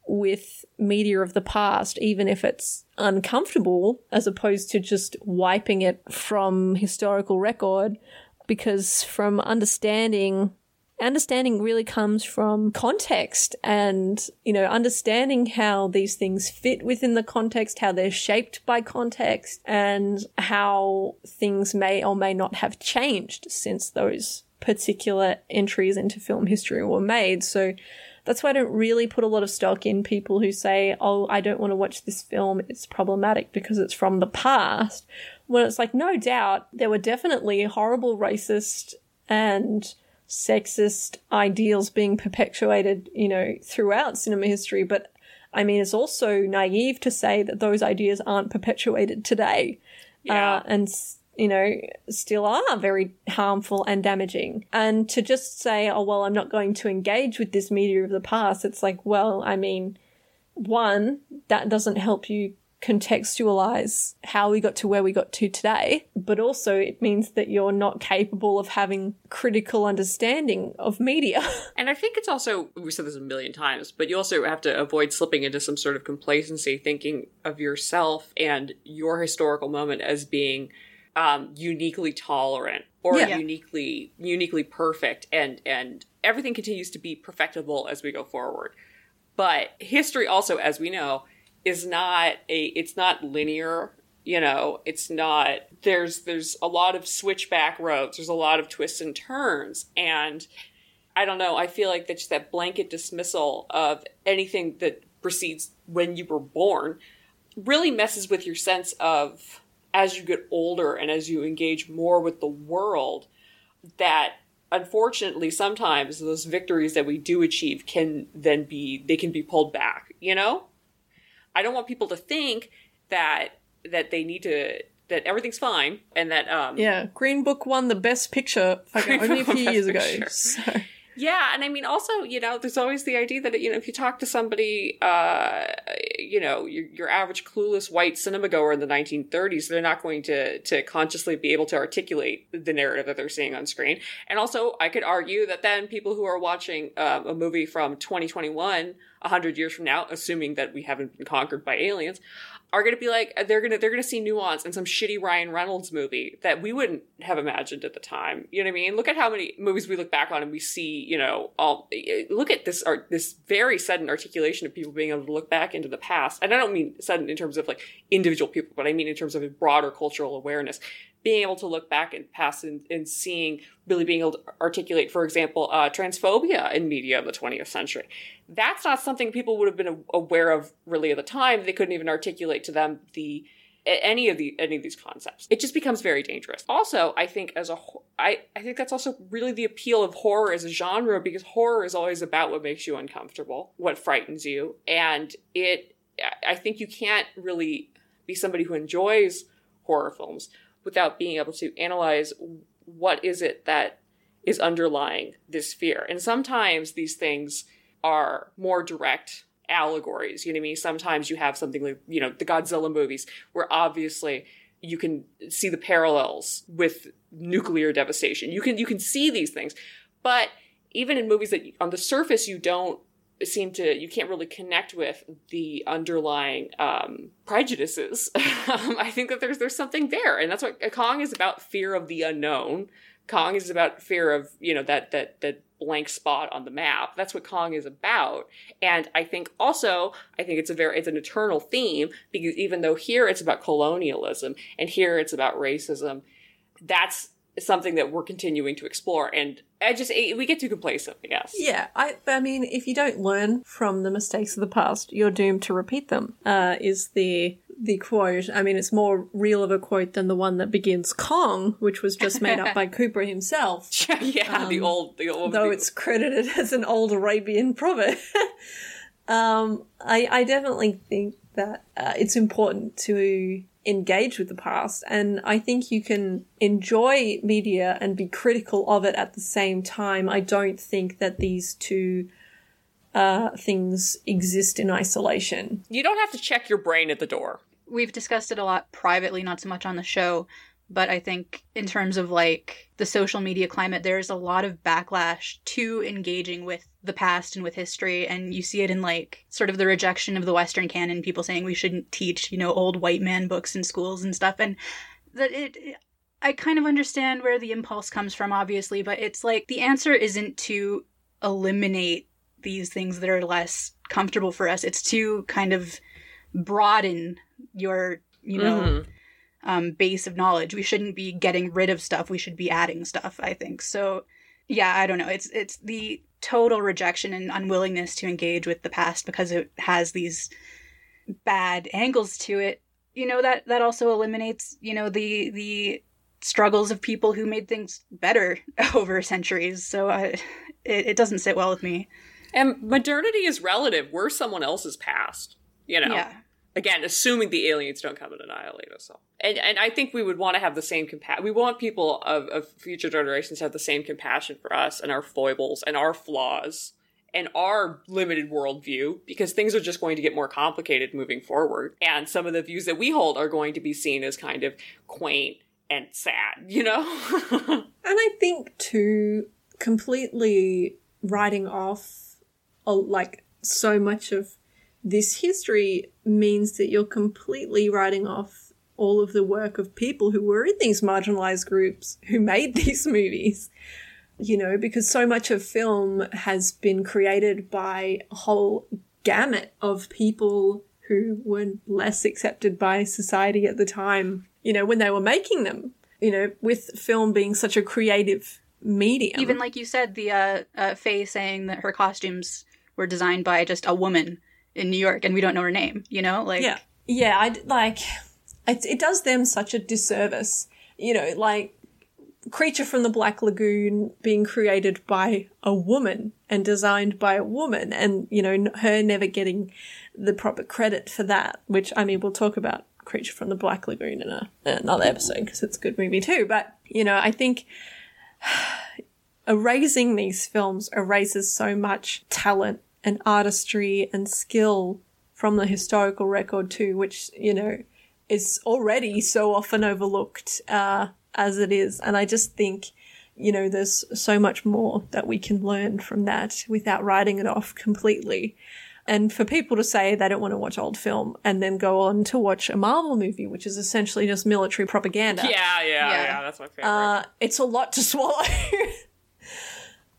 with media of the past, even if it's uncomfortable, as opposed to just wiping it from historical record, because from understanding really comes from context and, you know, understanding how these things fit within the context, how they're shaped by context, and how things may or may not have changed since those particular entries into film history were made. So that's why I don't really put a lot of stock in people who say, oh, I don't want to watch this film, it's problematic because it's from the past. When it's like, no doubt, there were definitely horrible racist and sexist ideals being perpetuated, you know, throughout cinema history. But, I mean, it's also naive to say that those ideas aren't perpetuated today. Yeah. And you know, still are very harmful and damaging. And to just say, oh, well, I'm not going to engage with this media of the past, it's like, well, I mean, one, that doesn't help you contextualize how we got to where we got to today, but also it means that you're not capable of having critical understanding of media. And I think it's also, we said this a million times, but you also have to avoid slipping into some sort of complacency, thinking of yourself and your historical moment as being uniquely tolerant or uniquely perfect, and everything continues to be perfectible as we go forward. But history also, as we know, is not it's not linear, you know, it's not, there's a lot of switchback roads, there's a lot of twists and turns, and I don't know, I feel like that's just that blanket dismissal of anything that precedes when you were born really messes with your sense of, as you get older and as you engage more with the world, that unfortunately sometimes those victories that we do achieve can be pulled back, you know? I don't want people to think that they need to, that everything's fine and that Green Book won the Best Picture only a few years ago. So. Yeah, and I mean, also, you know, there's always the idea that, you know, if you talk to somebody, you know, your average clueless white cinema goer in the 1930s, they're not going to consciously be able to articulate the narrative that they're seeing on screen. And also, I could argue that then people who are watching a movie from 2021 100 years from now, assuming that we haven't been conquered by aliens, are going to be like, they're going to see nuance in some shitty Ryan Reynolds movie that we wouldn't have imagined at the time. You know what I mean? Look at how many movies we look back on and we see, you know, all, look at this art, this very sudden articulation of people being able to look back into the past. And I don't mean sudden in terms of like individual people, but I mean in terms of a broader cultural awareness, being able to look back and past and seeing, really being able to articulate, for example, transphobia in media of the 20th century. That's not something people would have been aware of really at the time. They couldn't even articulate to them any of these concepts. It just becomes very dangerous. Also, I think I think that's also really the appeal of horror as a genre, because horror is always about what makes you uncomfortable, what frightens you, and I think you can't really be somebody who enjoys horror films without being able to analyze what is it that is underlying this fear. And sometimes these things are more direct allegories, you know what I mean? Sometimes you have something like, you know, the Godzilla movies, where obviously you can see the parallels with nuclear devastation. You can see these things, but even in movies that on the surface you can't really connect with the underlying prejudices. I think that there's something there, and that's what Kong is about: fear of the unknown. Kong is about fear of, you know, that blank spot on the map. That's what Kong is about. And I think it's an eternal theme, because even though here it's about colonialism and here it's about racism, that's something that we're continuing to explore. And we get too complacent, I guess. Yeah. I mean, if you don't learn from the mistakes of the past, you're doomed to repeat them, is the quote. I mean, it's more real of a quote than the one that begins Kong, which was just made up by Cooper himself. Yeah, the old. Though it's credited as an old Arabian proverb. I definitely think that it's important to engage with the past, and I think you can enjoy media and be critical of it at the same time. I don't think that these two things exist in isolation. You don't have to check your brain at the door. We've discussed it a lot privately, not so much on the show, but I think in terms of like the social media climate, there is a lot of backlash to engaging with the past and with history. And you see it in like sort of the rejection of the Western canon, people saying we shouldn't teach, you know, old white man books in schools and stuff. And that I kind of understand where the impulse comes from, obviously, but it's like the answer isn't to eliminate these things that are less comfortable for us. It's to kind of broaden your, you know, base of knowledge. We shouldn't be getting rid of stuff. We should be adding stuff, I think. So, yeah, I don't know. It's the total rejection and unwillingness to engage with the past because it has these bad angles to it. You know, that also eliminates, you know, the struggles of people who made things better over centuries. So it doesn't sit well with me. And modernity is relative. We're someone else's past, you know. Yeah. Again, assuming the aliens don't come and annihilate us all. And I think we would want to have the same compassion. We want people of future generations to have the same compassion for us and our foibles and our flaws and our limited worldview, because things are just going to get more complicated moving forward. And some of the views that we hold are going to be seen as kind of quaint and sad, you know? And I think, too, completely writing off like so much of this history means that you're completely writing off all of the work of people who were in these marginalized groups who made these movies, you know, because so much of film has been created by a whole gamut of people who were less accepted by society at the time, you know, when they were making them, you know, with film being such a creative medium. Even like you said, the Faye saying that her costumes were designed by just a woman in New York and we don't know her name, you know, like yeah, it does them such a disservice, you know, like Creature from the Black Lagoon being created by a woman and designed by a woman, and you know, her never getting the proper credit for that, which I mean, we'll talk about Creature from the Black Lagoon in another episode because it's a good movie too. But you know, I think erasing these films erases so much talent and artistry and skill from the historical record too, which, you know, is already so often overlooked as it is. And I just think, you know, there's so much more that we can learn from that without writing it off completely. And for people to say they don't want to watch old film and then go on to watch a Marvel movie, which is essentially just military propaganda. Yeah, that's my favorite. It's a lot to swallow.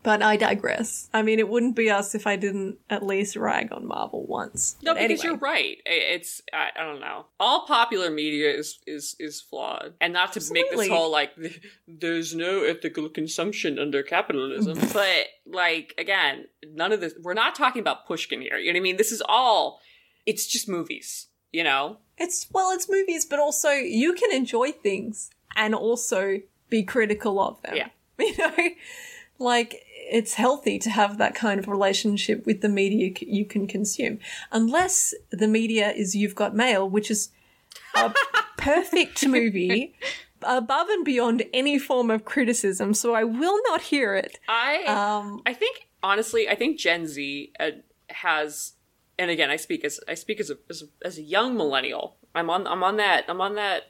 But I digress. I mean, it wouldn't be us if I didn't at least rag on Marvel once. No, but because anyway. You're right. It's, I don't know. All popular media is flawed. And not to make this whole, like, there's no ethical consumption under capitalism. But, like, again, none of this, we're not talking about Pushkin here. You know what I mean? This is all, it's just movies, you know? It's movies, but also you can enjoy things and also be critical of them. Yeah. You know? Like, it's healthy to have that kind of relationship with the media you can consume. Unless the media is You've Got Mail, which is a perfect movie above and beyond any form of criticism, so I will not hear it. I think Gen Z has, and again, I speak as a young millennial. I'm on that.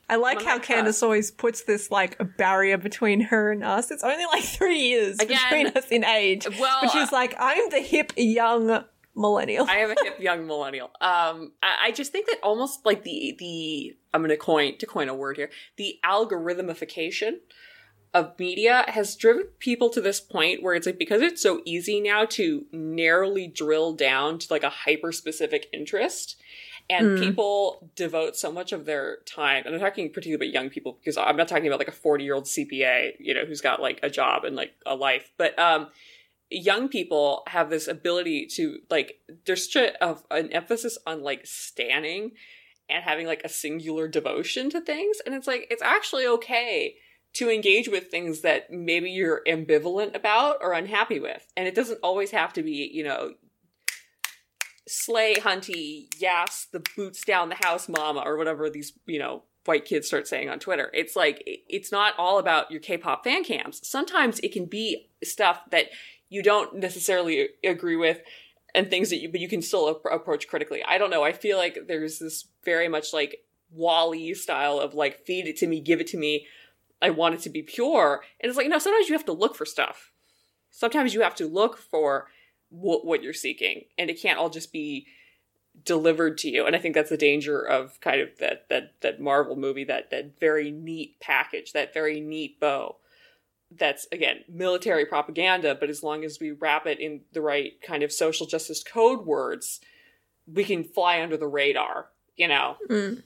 I like how Candace always puts this, like, a barrier between her and us. It's only like 3 years between us in age. Well, but she's like, I'm the hip young millennial. I am a hip young millennial. I just think that almost like the I'm going to coin a word here, the algorithmification of media has driven people to this point where it's like, because it's so easy now to narrowly drill down to like a hyper-specific interest. And people devote so much of their time, and I'm talking particularly about young people because I'm not talking about like a 40-year-old CPA, you know, who's got like a job and like a life. But young people have this ability to like, there's such an emphasis on like stanning and having like a singular devotion to things. And it's like, it's actually okay to engage with things that maybe you're ambivalent about or unhappy with. And it doesn't always have to be, you know, slay hunty, yes, the boots down the house mama, or whatever these, you know, white kids start saying on Twitter. It's like, it's not all about your K-pop fan cams. Sometimes it can be stuff that you don't necessarily agree with and things that but you can still approach critically. I don't know. I feel like there's this very much like Wall-E style of like, feed it to me, give it to me. I want it to be pure. And it's like, no, sometimes you have to look for stuff. Sometimes you have to look for what you're seeking, and it can't all just be delivered to you. And I think that's the danger of kind of that Marvel movie, that very neat package, that very neat bow. That's, again, military propaganda, but as long as we wrap it in the right kind of social justice code words, we can fly under the radar, you know?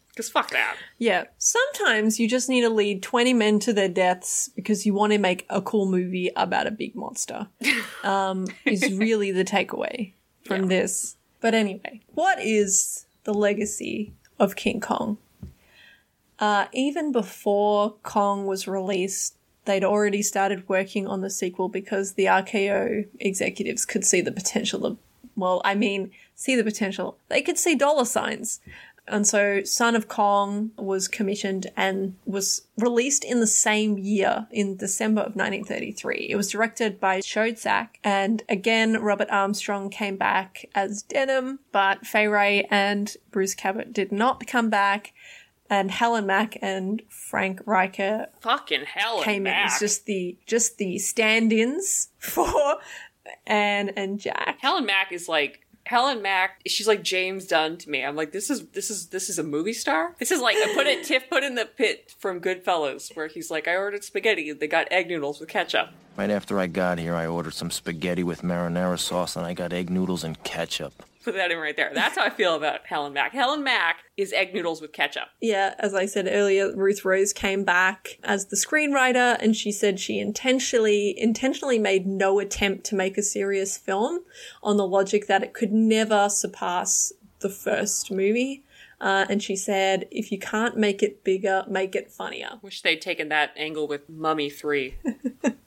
Because fuck that. Yeah. Sometimes you just need to lead 20 men to their deaths because you want to make a cool movie about a big monster, is really the takeaway from this. But anyway, what is the legacy of King Kong? Even before Kong was released, they'd already started working on the sequel because the RKO executives could see the potential of, They could see $ signs. And so Son of Kong was commissioned and was released in the same year, in December of 1933. It was directed by Schoedsack. And again, Robert Armstrong came back as Denham, but Fay Wray and Bruce Cabot did not come back. And Helen Mack and Frank Riker came in as just the stand-ins for Anne and Jack. Helen Mack, she's like James Dunn to me. I'm like, this is a movie star? This is like, Tiff put in the pit from Goodfellas, where he's like, I ordered spaghetti, they got egg noodles with ketchup. Right after I got here, I ordered some spaghetti with marinara sauce, and I got egg noodles and ketchup. Put that in right there. That's how I feel about Helen Mack. Helen Mack is egg noodles with ketchup. Yeah, as I said earlier, Ruth Rose came back as the screenwriter, and she said she intentionally made no attempt to make a serious film on the logic that it could never surpass the first movie. And she said, if you can't make it bigger, make it funnier. Wish they'd taken that angle with Mummy 3.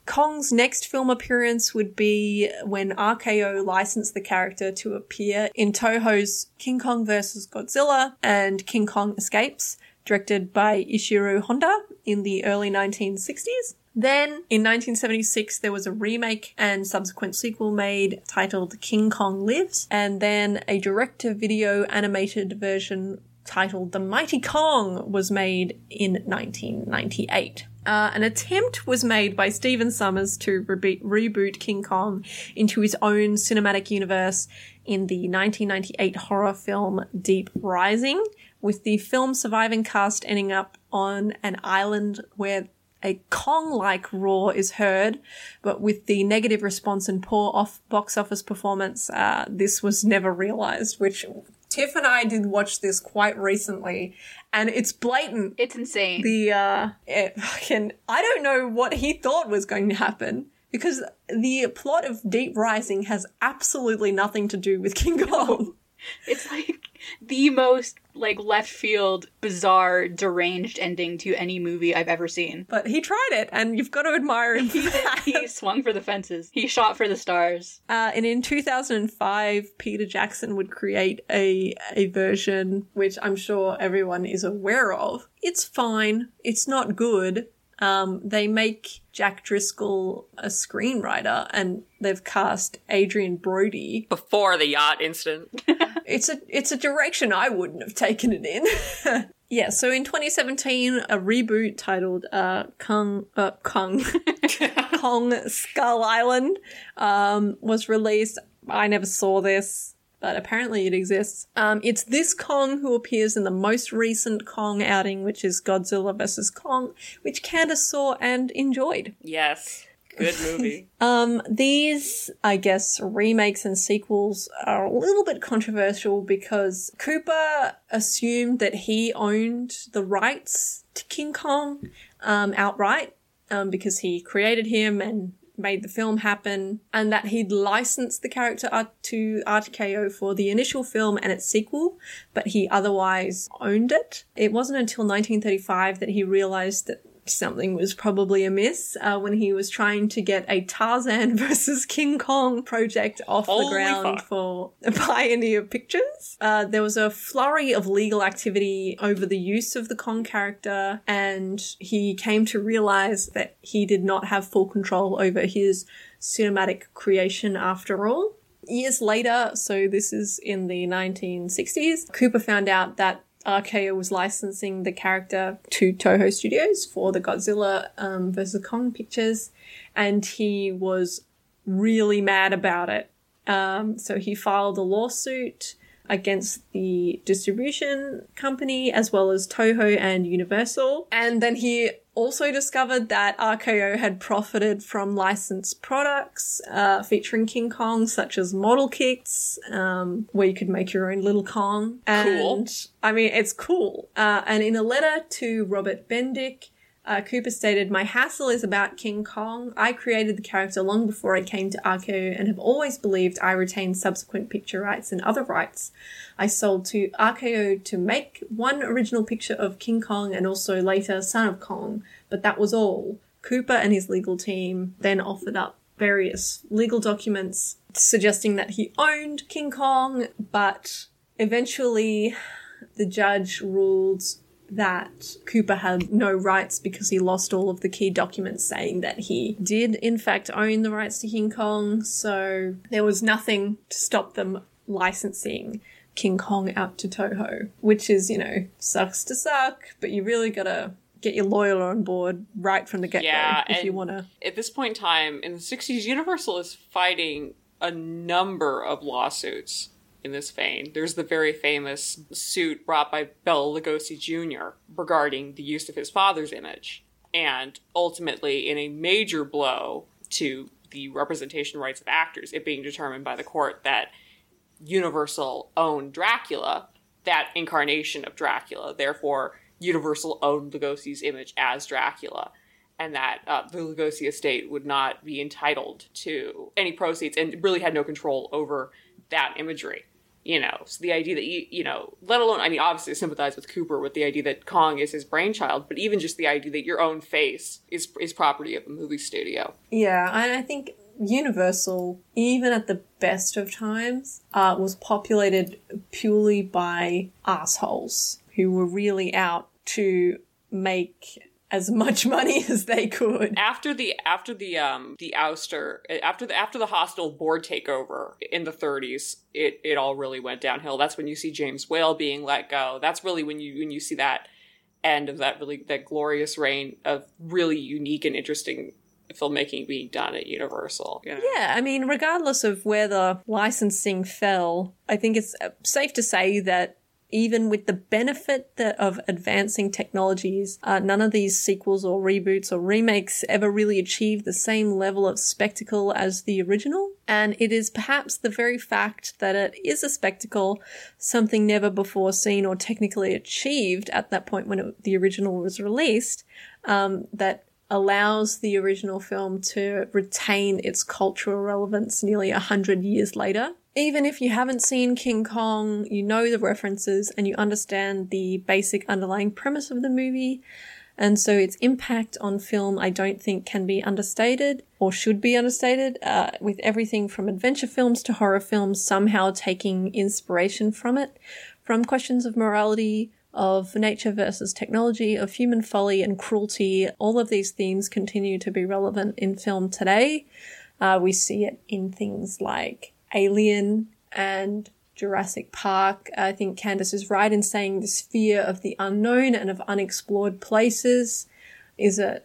Kong's next film appearance would be when RKO licensed the character to appear in Toho's King Kong vs. Godzilla and King Kong Escapes, directed by Ishiro Honda in the early 1960s. Then, in 1976, there was a remake and subsequent sequel made titled King Kong Lives, and then a direct-to-video animated version titled The Mighty Kong was made in 1998. An attempt was made by Stephen Summers to reboot King Kong into his own cinematic universe in the 1998 horror film Deep Rising, with the film surviving cast ending up on an island where a Kong-like roar is heard, but with the negative response and poor box office performance, this was never realised, which Tiff and I did watch this quite recently, and it's blatant. It's insane. I don't know what he thought was going to happen, because the plot of Deep Rising has absolutely nothing to do with King Kong. It's like the most left field, bizarre, deranged ending to any movie I've ever seen. But he tried it, and you've got to admire him. He swung for the fences. He shot for the stars. And in 2005, Peter Jackson would create a version, which I'm sure everyone is aware of. It's fine. It's not good. They make Jack Driscoll a screenwriter, and they've cast Adrian Brody. Before the yacht incident. It's a direction I wouldn't have taken it in. Yeah, so in 2017, a reboot titled Kong Skull Island was released. I never saw this, but apparently it exists. It's this Kong who appears in the most recent Kong outing, which is Godzilla vs. Kong, which Candace saw and enjoyed. Yes. Good movie. These, I guess, remakes and sequels are a little bit controversial because Cooper assumed that he owned the rights to King Kong outright because he created him and made the film happen, and that he'd licensed the character to RTKO for the initial film and its sequel, but he otherwise owned it. It wasn't until 1935 that he realised that something was probably amiss when he was trying to get a Tarzan versus King Kong project off the ground for Pioneer Pictures. There was a flurry of legal activity over the use of the Kong character, and he came to realize that he did not have full control over his cinematic creation after all. Years later, so this is in the 1960s, Cooper found out that RKO was licensing the character to Toho Studios for the Godzilla vs. Kong pictures, and he was really mad about it. So he filed a lawsuit against the distribution company as well as Toho and Universal. And then he also discovered that RKO had profited from licensed products featuring King Kong, such as model kits, where you could make your own little Kong. And, cool. I mean, it's cool. And in a letter to Robert Bendick, Cooper stated, "My hassle is about King Kong. I created the character long before I came to RKO and have always believed I retained subsequent picture rights and other rights. I sold to RKO to make one original picture of King Kong and also later Son of Kong, but that was all." Cooper and his legal team then offered up various legal documents suggesting that he owned King Kong, but eventually the judge ruled that Cooper had no rights because he lost all of the key documents saying that he did, in fact, own the rights to King Kong, so there was nothing to stop them licensing King Kong out to Toho, which is, sucks to suck, but you really gotta get your lawyer on board right from the get-go if you want to. At this point in time, in the 60s, Universal is fighting a number of lawsuits in this vein. There's the very famous suit brought by Bela Lugosi Jr. regarding the use of his father's image, and ultimately in a major blow to the representation rights of actors, it being determined by the court that Universal owned Dracula, that incarnation of Dracula, therefore Universal owned Lugosi's image as Dracula, and that the Lugosi estate would not be entitled to any proceeds and really had no control over that imagery. So the idea that, let alone, obviously I sympathize with Cooper with the idea that Kong is his brainchild, but even just the idea that your own face is property of a movie studio. Yeah, and I think Universal, even at the best of times, was populated purely by assholes who were really out to make as much money as they could. After the hostile board takeover in the 30s, it all really went downhill. That's when you see James Whale being let go. That's really when you see that end of that glorious reign of really unique and interesting filmmaking being done at Universal. You know? Yeah, I mean, regardless of where the licensing fell, I think it's safe to say that even with the benefit of advancing technologies, none of these sequels or reboots or remakes ever really achieved the same level of spectacle as the original. And it is perhaps the very fact that it is a spectacle, something never before seen or technically achieved at that point when the original was released, that allows the original film to retain its cultural relevance nearly 100 years later. Even if you haven't seen King Kong, you know the references and you understand the basic underlying premise of the movie. And so its impact on film, I don't think, can be understated or should be understated, with everything from adventure films to horror films somehow taking inspiration from it, from questions of morality, of nature versus technology, of human folly and cruelty. All of these themes continue to be relevant in film today. We see it in things like Alien and Jurassic Park. I think Candace is right in saying this fear of the unknown and of unexplored places is a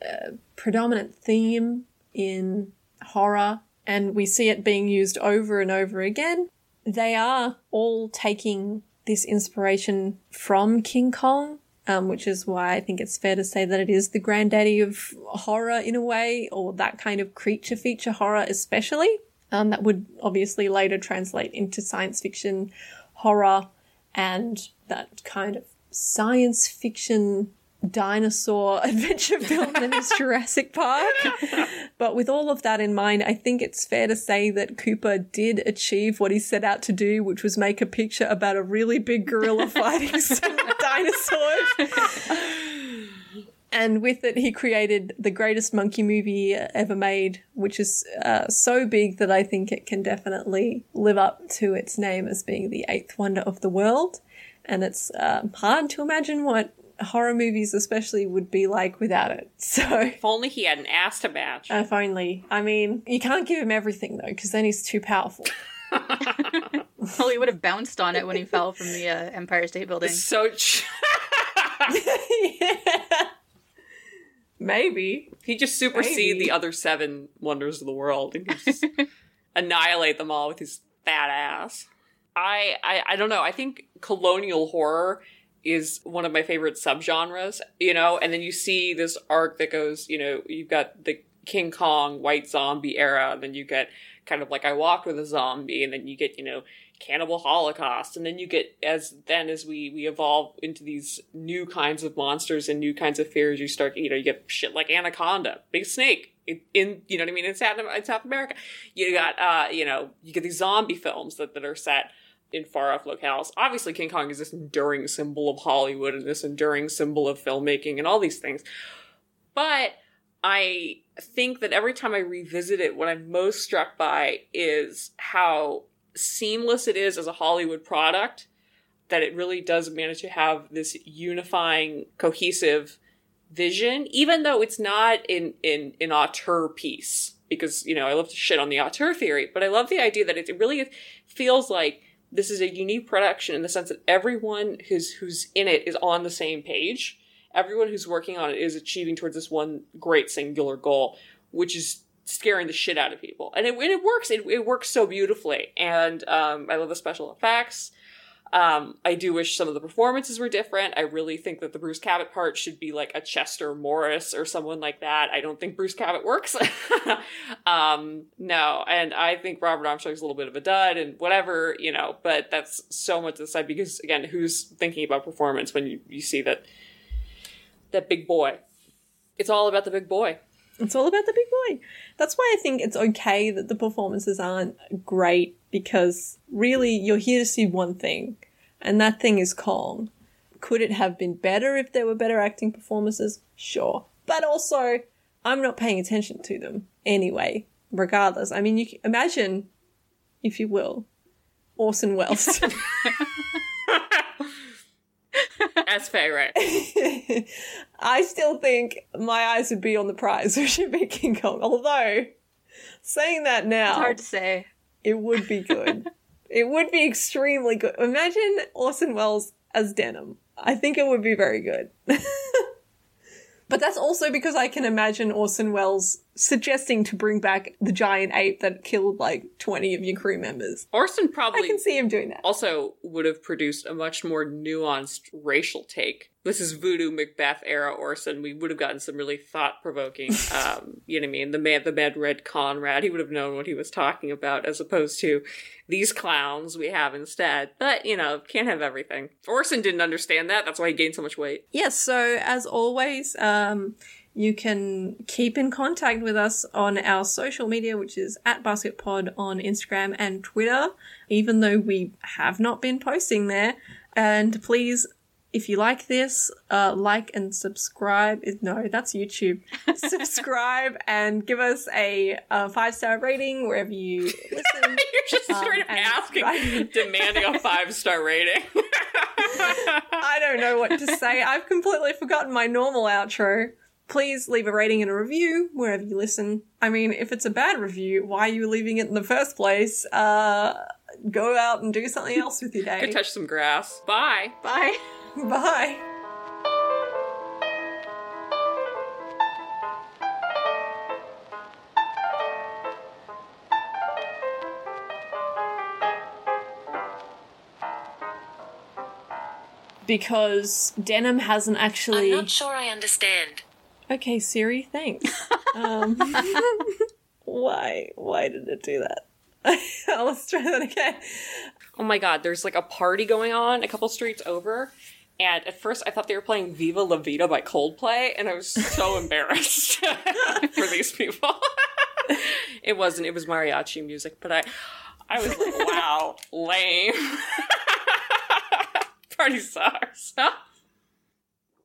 predominant theme in horror, and we see it being used over and over again. They are all taking this inspiration from King Kong, which is why I think it's fair to say that it is the granddaddy of horror in a way, or that kind of creature feature horror especially. That would obviously later translate into science fiction horror and that kind of science fiction dinosaur adventure film that is Jurassic Park. But with all of that in mind, I think it's fair to say that Cooper did achieve what he set out to do, which was make a picture about a really big gorilla fighting some dinosaurs. And with it, he created the greatest monkey movie ever made, which is so big that I think it can definitely live up to its name as being the eighth wonder of the world. And it's hard to imagine what horror movies especially would be like without it. So if only he had an ass to match. If only. I mean, you can't give him everything, though, because then he's too powerful. Well, he would have bounced on it when he fell from the Empire State Building. So yeah. Maybe. He just supersede the other seven wonders of the world and just annihilate them all with his fat ass. I don't know. I think colonial horror is one of my favorite subgenres, you know, and then you see this arc that goes, you know, you've got the King Kong white zombie era, and then you get kind of like I Walked with a Zombie, and then you get, you know, Cannibal Holocaust, and then you get as we evolve into these new kinds of monsters and new kinds of fears, you start, you know, you get shit like Anaconda, big snake in you know what I mean, in South America. You got you know, you get these zombie films that are set in far off locales. Obviously King Kong is this enduring symbol of Hollywood and this enduring symbol of filmmaking and all these things. But I think that every time I revisit it, what I'm most struck by is how seamless it is as a Hollywood product, that it really does manage to have this unifying, cohesive vision, even though it's not an auteur piece, because, you know, I love to shit on the auteur theory, but I love the idea that it really feels like this is a unique production in the sense that everyone who's in it is on the same page. Everyone who's working on it is achieving towards this one great singular goal, which is scaring the shit out of people. And it works. It works so beautifully. And I love the special effects. I do wish some of the performances were different. I really think that the Bruce Cabot part should be like a Chester Morris or someone like that. I don't think Bruce Cabot works. No. And I think Robert Armstrong's a little bit of a dud and whatever, you know, but that's so much to the side because, again, who's thinking about performance when you see that big boy? It's all about the big boy. It's all about the big boy. That's why I think it's okay that the performances aren't great, because really you're here to see one thing, and that thing is Kong. Could it have been better if there were better acting performances? Sure. But also, I'm not paying attention to them anyway, regardless. I mean, you can imagine, if you will, Orson Welles. as Fay Wray. I still think my eyes would be on the prize if she'd be King Kong. Although, saying that now... It's hard to say. It would be good. It would be extremely good. Imagine Orson Welles as Denham. I think it would be very good. But that's also because I can imagine Orson Welles suggesting to bring back the giant ape that killed, 20 of your crew members. Orson probably... I can see him doing that. Also would have produced a much more nuanced racial take. This is Voodoo Macbeth-era Orson. We would have gotten some really thought-provoking, you know what I mean, the mad Red Conrad. He would have known what he was talking about, as opposed to these clowns we have instead. But, can't have everything. Orson didn't understand that. That's why he gained so much weight. Yes, so as always... You can keep in contact with us on our social media, which is @BasketPod on Instagram and Twitter, even though we have not been posting there. And please, if you like this, like and subscribe. No, that's YouTube. Subscribe and give us a 5-star rating wherever you listen. You're just straight up asking, demanding a 5-star rating. I don't know what to say. I've completely forgotten my normal outro. Please leave a rating and a review wherever you listen. I mean, if it's a bad review, why are you leaving it in the first place? Go out and do something else with your day. Go touch some grass. Bye. Bye. Bye. Because Denham hasn't actually... I'm not sure I understand. Okay, Siri, thanks. Why did it do that? Let's try that again. Oh my god, there's a party going on a couple streets over, and at first I thought they were playing Viva La Vida by Coldplay, and I was so embarrassed for these people. It wasn't. It was mariachi music, but I was like, wow, lame. Party stars.